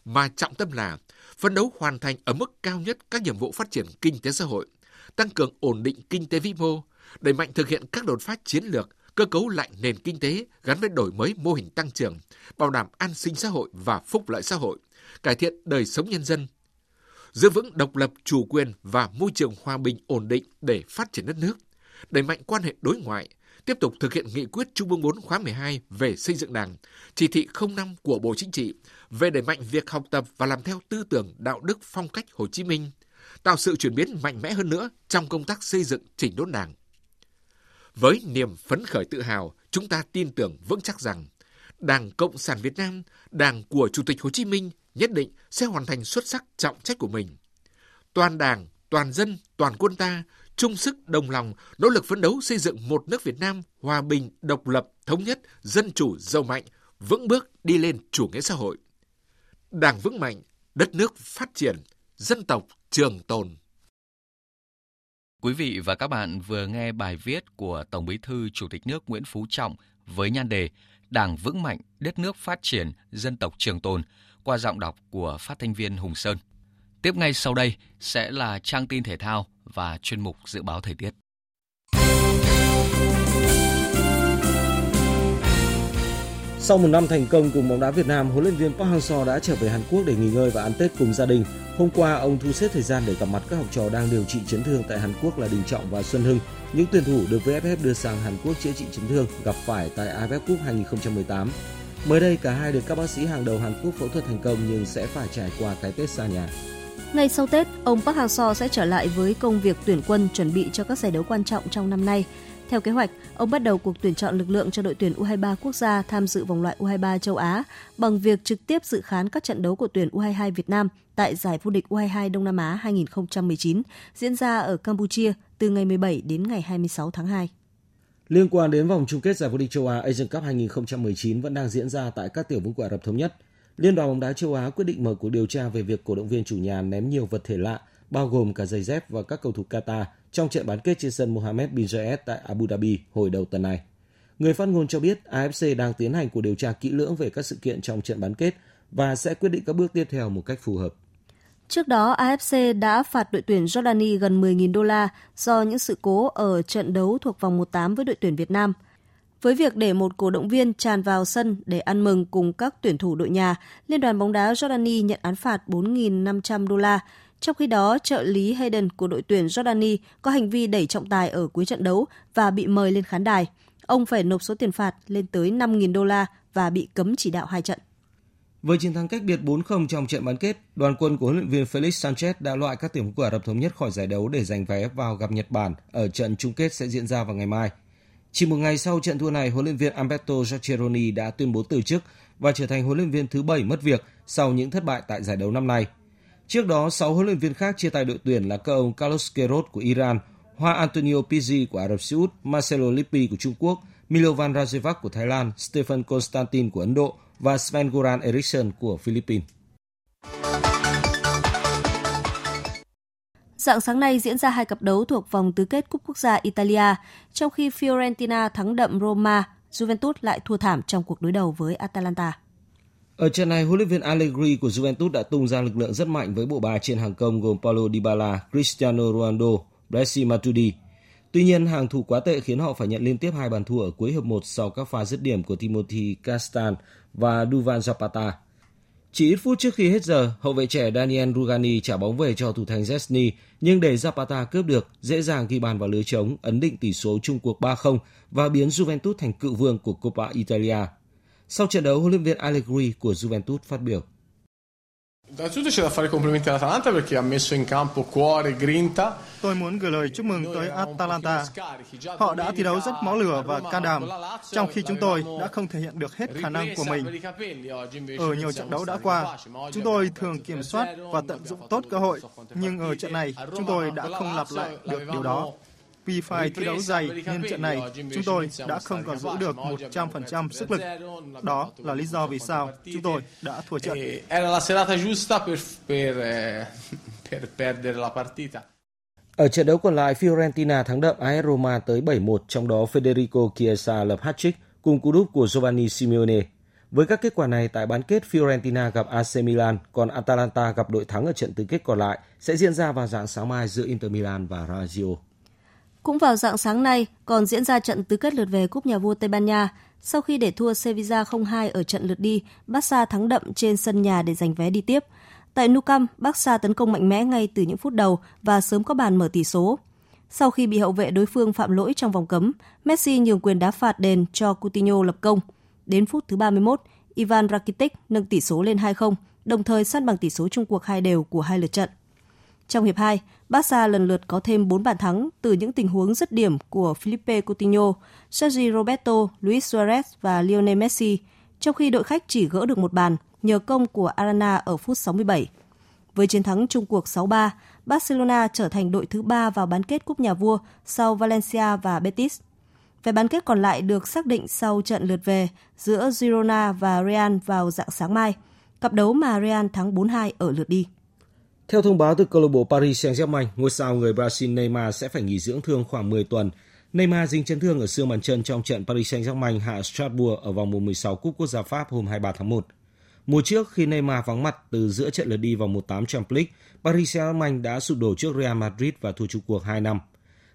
mà trọng tâm là phấn đấu hoàn thành ở mức cao nhất các nhiệm vụ phát triển kinh tế xã hội, tăng cường ổn định kinh tế vĩ mô, đẩy mạnh thực hiện các đột phá chiến lược, cơ cấu lại nền kinh tế gắn với đổi mới mô hình tăng trưởng, bảo đảm an sinh xã hội và phúc lợi xã hội, cải thiện đời sống nhân dân, giữ vững độc lập, chủ quyền và môi trường hòa bình ổn định để phát triển đất nước, đẩy mạnh quan hệ đối ngoại, tiếp tục thực hiện nghị quyết Trung ương 4 khóa 12 về xây dựng Đảng, chỉ thị 05 của Bộ Chính trị về đẩy mạnh việc học tập và làm theo tư tưởng, đạo đức, phong cách Hồ Chí Minh, tạo sự chuyển biến mạnh mẽ hơn nữa trong công tác xây dựng chỉnh đốn Đảng. Với niềm phấn khởi tự hào, chúng ta tin tưởng vững chắc rằng Đảng Cộng sản Việt Nam, Đảng của Chủ tịch Hồ Chí Minh nhất định sẽ hoàn thành xuất sắc trọng trách của mình. Toàn Đảng, toàn dân, toàn quân ta chung sức đồng lòng nỗ lực phấn đấu xây dựng một nước Việt Nam hòa bình, độc lập, thống nhất, dân chủ, giàu mạnh, vững bước đi lên chủ nghĩa xã hội. Đảng vững mạnh, đất nước phát triển, dân tộc trường tồn. Quý vị và các bạn vừa nghe bài viết của Tổng Bí thư Chủ tịch nước Nguyễn Phú Trọng với nhan đề Đảng vững mạnh, đất nước phát triển, dân tộc trường tồn qua giọng đọc của phát thanh viên Hùng Sơn. Tiếp ngay sau đây sẽ là trang tin thể thao và chuyên mục dự báo thời tiết. Sau một năm thành công cùng bóng đá Việt Nam, huấn luyện viên Park Hang-seo đã trở về Hàn Quốc để nghỉ ngơi và ăn Tết cùng gia đình. Hôm qua, ông thu xếp thời gian để gặp mặt các học trò đang điều trị chấn thương tại Hàn Quốc là Đình Trọng và Xuân Hưng, những tuyển thủ được VFF đưa sang Hàn Quốc chữa trị chấn thương gặp phải tại AFF Cup 2018. Mới đây, cả hai được các bác sĩ hàng đầu Hàn Quốc phẫu thuật thành công nhưng sẽ phải trải qua cái Tết xa nhà. Ngay sau Tết, ông Park Hang-seo sẽ trở lại với công việc tuyển quân chuẩn bị cho các giải đấu quan trọng trong năm nay. Theo kế hoạch, ông bắt đầu cuộc tuyển chọn lực lượng cho đội tuyển U23 quốc gia tham dự vòng loại U23 châu Á bằng việc trực tiếp dự khán các trận đấu của tuyển U22 Việt Nam tại giải vô địch U22 Đông Nam Á 2019 diễn ra ở Campuchia từ ngày 17 đến ngày 26 tháng 2. Liên quan đến vòng chung kết giải vô địch châu Á Asian Cup 2019 vẫn đang diễn ra tại các tiểu vương quốc Ả Rập Thống Nhất, Liên đoàn bóng đá châu Á quyết định mở cuộc điều tra về việc cổ động viên chủ nhà ném nhiều vật thể lạ, bao gồm cả giày dép và các cầu thủ Qatar trong trận bán kết trên sân Mohammed bin Zayed tại Abu Dhabi hồi đầu tuần này. Người phát ngôn cho biết AFC đang tiến hành cuộc điều tra kỹ lưỡng về các sự kiện trong trận bán kết và sẽ quyết định các bước tiếp theo một cách phù hợp. Trước đó, AFC đã phạt đội tuyển Jordani gần $10,000 do những sự cố ở trận đấu thuộc vòng 1/8 với đội tuyển Việt Nam. Với việc để một cổ động viên tràn vào sân để ăn mừng cùng các tuyển thủ đội nhà, Liên đoàn bóng đá Jordani nhận án phạt $4,500. Trong khi đó, trợ lý Hayden của đội tuyển Jordani có hành vi đẩy trọng tài ở cuối trận đấu và bị mời lên khán đài. Ông phải nộp số tiền phạt lên tới $5.000 và bị cấm chỉ đạo 2 trận. Với chiến thắng cách biệt 4-0 trong trận bán kết, đoàn quân của huấn luyện viên Felix Sanchez đã loại các tuyển của Ả Rập Thống Nhất khỏi giải đấu để giành vé vào gặp Nhật Bản ở trận chung kết sẽ diễn ra vào ngày mai. Chỉ một ngày sau trận thua này, huấn luyện viên Alberto Giaccheroni đã tuyên bố từ chức và trở thành huấn luyện viên thứ 7 mất việc sau những thất bại tại giải đấu năm nay. Trước đó, 6 huấn luyện viên khác chia tay đội tuyển là các ông Carlos Queiroz của Iran, Hoa Antonio Pizzi của Ả Rập Xê Út, Marcelo Lippi của Trung Quốc, Milovan Rajevac của Thái Lan, Stefan Constantine của Ấn Độ và Sven-Goran Eriksson của Philippines. Rạng sáng nay diễn ra 2 cặp đấu thuộc vòng tứ kết Cúp Quốc gia Italia, trong khi Fiorentina thắng đậm Roma, Juventus lại thua thảm trong cuộc đối đầu với Atalanta. Ở trận này, huấn luyện viên Allegri của Juventus đã tung ra lực lượng rất mạnh với bộ ba trên hàng công gồm Paulo Dybala, Cristiano Ronaldo, Bresci Matuidi. Tuy nhiên, hàng thủ quá tệ khiến họ phải nhận liên tiếp 2 bàn thua ở cuối hiệp 1 sau các pha dứt điểm của Timothy Castan và Duvan Zapata. Chỉ ít phút trước khi hết giờ, hậu vệ trẻ Daniel Rugani trả bóng về cho thủ thành Szczęsny nhưng để Zapata cướp được, dễ dàng ghi bàn vào lưới trống, ấn định tỷ số chung cuộc 3-0 và biến Juventus thành cựu vương của Coppa Italia. Sau trận đấu, huấn luyện viên Allegri của Juventus phát biểu: "Tôi muốn gửi lời chúc mừng tới Atalanta. Họ đã thi đấu rất máu lửa và can đảm, trong khi chúng tôi đã không thể hiện được hết khả năng của mình. Ở nhiều trận đấu đã qua, chúng tôi thường kiểm soát và tận dụng tốt cơ hội, nhưng ở trận này chúng tôi đã không lặp lại được điều đó. Vì phải thi đấu dày nên trận này chúng tôi đã không còn giữ được 100% sức lực. Đó là lý do vì sao chúng tôi đã thua trận." Ở trận đấu còn lại, Fiorentina thắng đậm AS Roma tới 7-1, trong đó Federico Chiesa lập hat-trick cùng cú đúp của Giovanni Simeone. Với các kết quả này, tại bán kết Fiorentina gặp AC Milan, còn Atalanta gặp đội thắng ở trận tứ kết còn lại sẽ diễn ra vào rạng sáng mai giữa Inter Milan và Lazio. Cũng vào rạng sáng nay, còn diễn ra trận tứ kết lượt về Cúp Nhà vua Tây Ban Nha. Sau khi để thua Sevilla 0-2 ở trận lượt đi, Barca thắng đậm trên sân nhà để giành vé đi tiếp. Tại Nou Camp, Barca tấn công mạnh mẽ ngay từ những phút đầu và sớm có bàn mở tỷ số. Sau khi bị hậu vệ đối phương phạm lỗi trong vòng cấm, Messi nhường quyền đá phạt đền cho Coutinho lập công. Đến phút thứ 31, Ivan Rakitic nâng tỷ số lên 2-0, đồng thời san bằng tỷ số chung cuộc 2-2 của 2 lượt trận. Trong hiệp 2, Barca lần lượt có thêm 4 bàn thắng từ những tình huống dứt điểm của Felipe Coutinho, Sergi Roberto, Luis Suarez và Lionel Messi, trong khi đội khách chỉ gỡ được 1 bàn nhờ công của Arana ở phút 67. Với chiến thắng chung cuộc 6-3, Barcelona trở thành đội thứ 3 vào bán kết Cúp Nhà vua sau Valencia và Betis. Vé bán kết còn lại được xác định sau trận lượt về giữa Girona và Real vào rạng sáng mai, cặp đấu mà Real thắng 4-2 ở lượt đi. Theo thông báo từ câu lạc bộ Paris Saint-Germain, ngôi sao người Brazil Neymar sẽ phải nghỉ dưỡng thương khoảng 10 tuần. Neymar dính chấn thương ở xương bàn chân trong trận Paris Saint-Germain hạ Strasbourg ở vòng 16 Cúp Quốc gia Pháp hôm 23 tháng 1. Mùa trước, khi Neymar vắng mặt từ giữa trận lượt đi vòng 1/8 Champions League, Paris Saint-Germain đã sụp đổ trước Real Madrid và thua chung cuộc 2-5.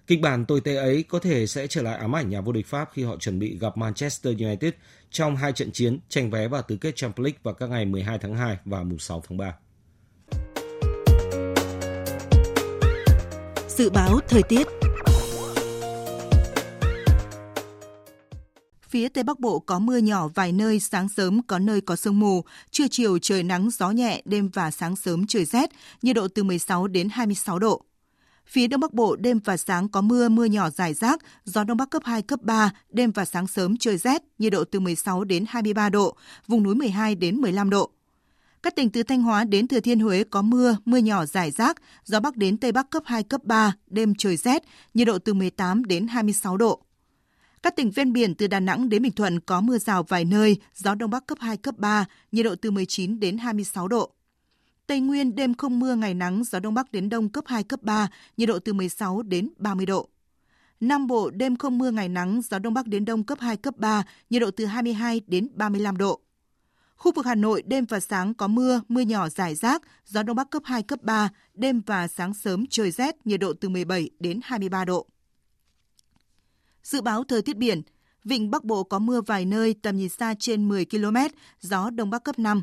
Kịch bản tồi tệ ấy có thể sẽ trở lại ám ảnh nhà vô địch Pháp khi họ chuẩn bị gặp Manchester United trong 2 trận chiến tranh vé vào tứ kết Champions League vào các ngày 12 tháng 2 và 6 tháng 3. Dự báo thời tiết. Phía Tây Bắc Bộ có mưa nhỏ vài nơi, sáng sớm có nơi có sương mù, trưa chiều trời nắng gió nhẹ, đêm và sáng sớm trời rét, nhiệt độ từ 16 đến 26 độ. Phía Đông Bắc Bộ đêm và sáng có mưa, mưa nhỏ rải rác, gió Đông Bắc cấp 2, cấp 3, đêm và sáng sớm trời rét, nhiệt độ từ 16 đến 23 độ, vùng núi 12 đến 15 độ. Các tỉnh từ Thanh Hóa đến Thừa Thiên Huế có mưa, mưa nhỏ rải rác, gió Bắc đến Tây Bắc cấp 2, cấp 3, đêm trời rét, nhiệt độ từ 18 đến 26 độ. Các tỉnh ven biển từ Đà Nẵng đến Bình Thuận có mưa rào vài nơi, gió Đông Bắc cấp 2, cấp 3, nhiệt độ từ 19 đến 26 độ. Tây Nguyên đêm không mưa, ngày nắng, gió Đông Bắc đến Đông cấp 2, cấp 3, nhiệt độ từ 16 đến 30 độ. Nam Bộ đêm không mưa, ngày nắng, gió Đông Bắc đến Đông cấp 2, cấp 3, nhiệt độ từ 22 đến 35 độ. Khu vực Hà Nội đêm và sáng có mưa, mưa nhỏ rải rác, gió Đông Bắc cấp 2, cấp 3, đêm và sáng sớm trời rét, nhiệt độ từ 17 đến 23 độ. Dự báo thời tiết biển, vịnh Bắc Bộ có mưa vài nơi, tầm nhìn xa trên 10 km, gió Đông Bắc cấp 5.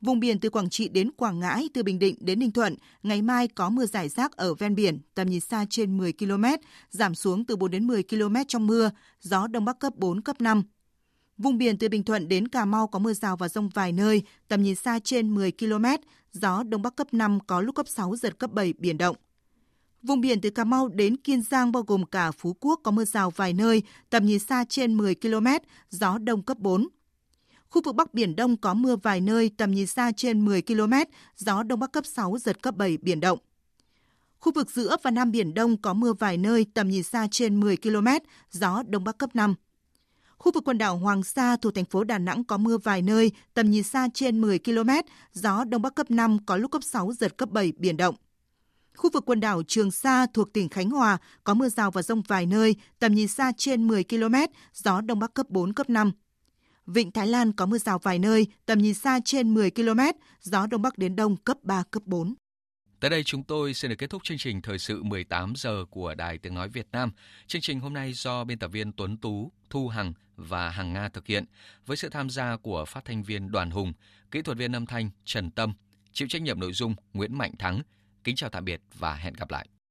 Vùng biển từ Quảng Trị đến Quảng Ngãi, từ Bình Định đến Ninh Thuận, ngày mai có mưa rải rác ở ven biển, tầm nhìn xa trên 10 km, giảm xuống từ 4 đến 10 km trong mưa, gió Đông Bắc cấp 4, cấp 5. Vùng biển từ Bình Thuận đến Cà Mau có mưa rào và dông vài nơi, tầm nhìn xa trên 10 km, gió Đông Bắc cấp 5, có lúc cấp 6, giật cấp 7, biển động. Vùng biển từ Cà Mau đến Kiên Giang bao gồm cả Phú Quốc có mưa rào vài nơi, tầm nhìn xa trên 10 km, gió Đông cấp 4. Khu vực Bắc Biển Đông có mưa vài nơi, tầm nhìn xa trên 10 km, gió Đông Bắc cấp 6, giật cấp 7, biển động. Khu vực giữa và Nam Biển Đông có mưa vài nơi, tầm nhìn xa trên 10 km, gió Đông Bắc cấp 5. Khu vực quần đảo Hoàng Sa thuộc thành phố Đà Nẵng có mưa vài nơi, tầm nhìn xa trên 10 km, gió Đông Bắc cấp 5, có lúc cấp 6, giật cấp 7, biển động. Khu vực quần đảo Trường Sa thuộc tỉnh Khánh Hòa có mưa rào và dông vài nơi, tầm nhìn xa trên 10 km, gió Đông Bắc cấp 4, cấp 5. Vịnh Thái Lan có mưa rào vài nơi, tầm nhìn xa trên 10 km, gió Đông Bắc đến Đông cấp 3, cấp 4. Tới đây chúng tôi xin được kết thúc chương trình Thời sự 18 giờ của Đài Tiếng Nói Việt Nam. Chương trình hôm nay do biên tập viên Tuấn Tú, Thu Hằng và Hằng Nga thực hiện, với sự tham gia của phát thanh viên Đoàn Hùng, kỹ thuật viên âm thanh Trần Tâm, chịu trách nhiệm nội dung Nguyễn Mạnh Thắng. Kính chào tạm biệt và hẹn gặp lại.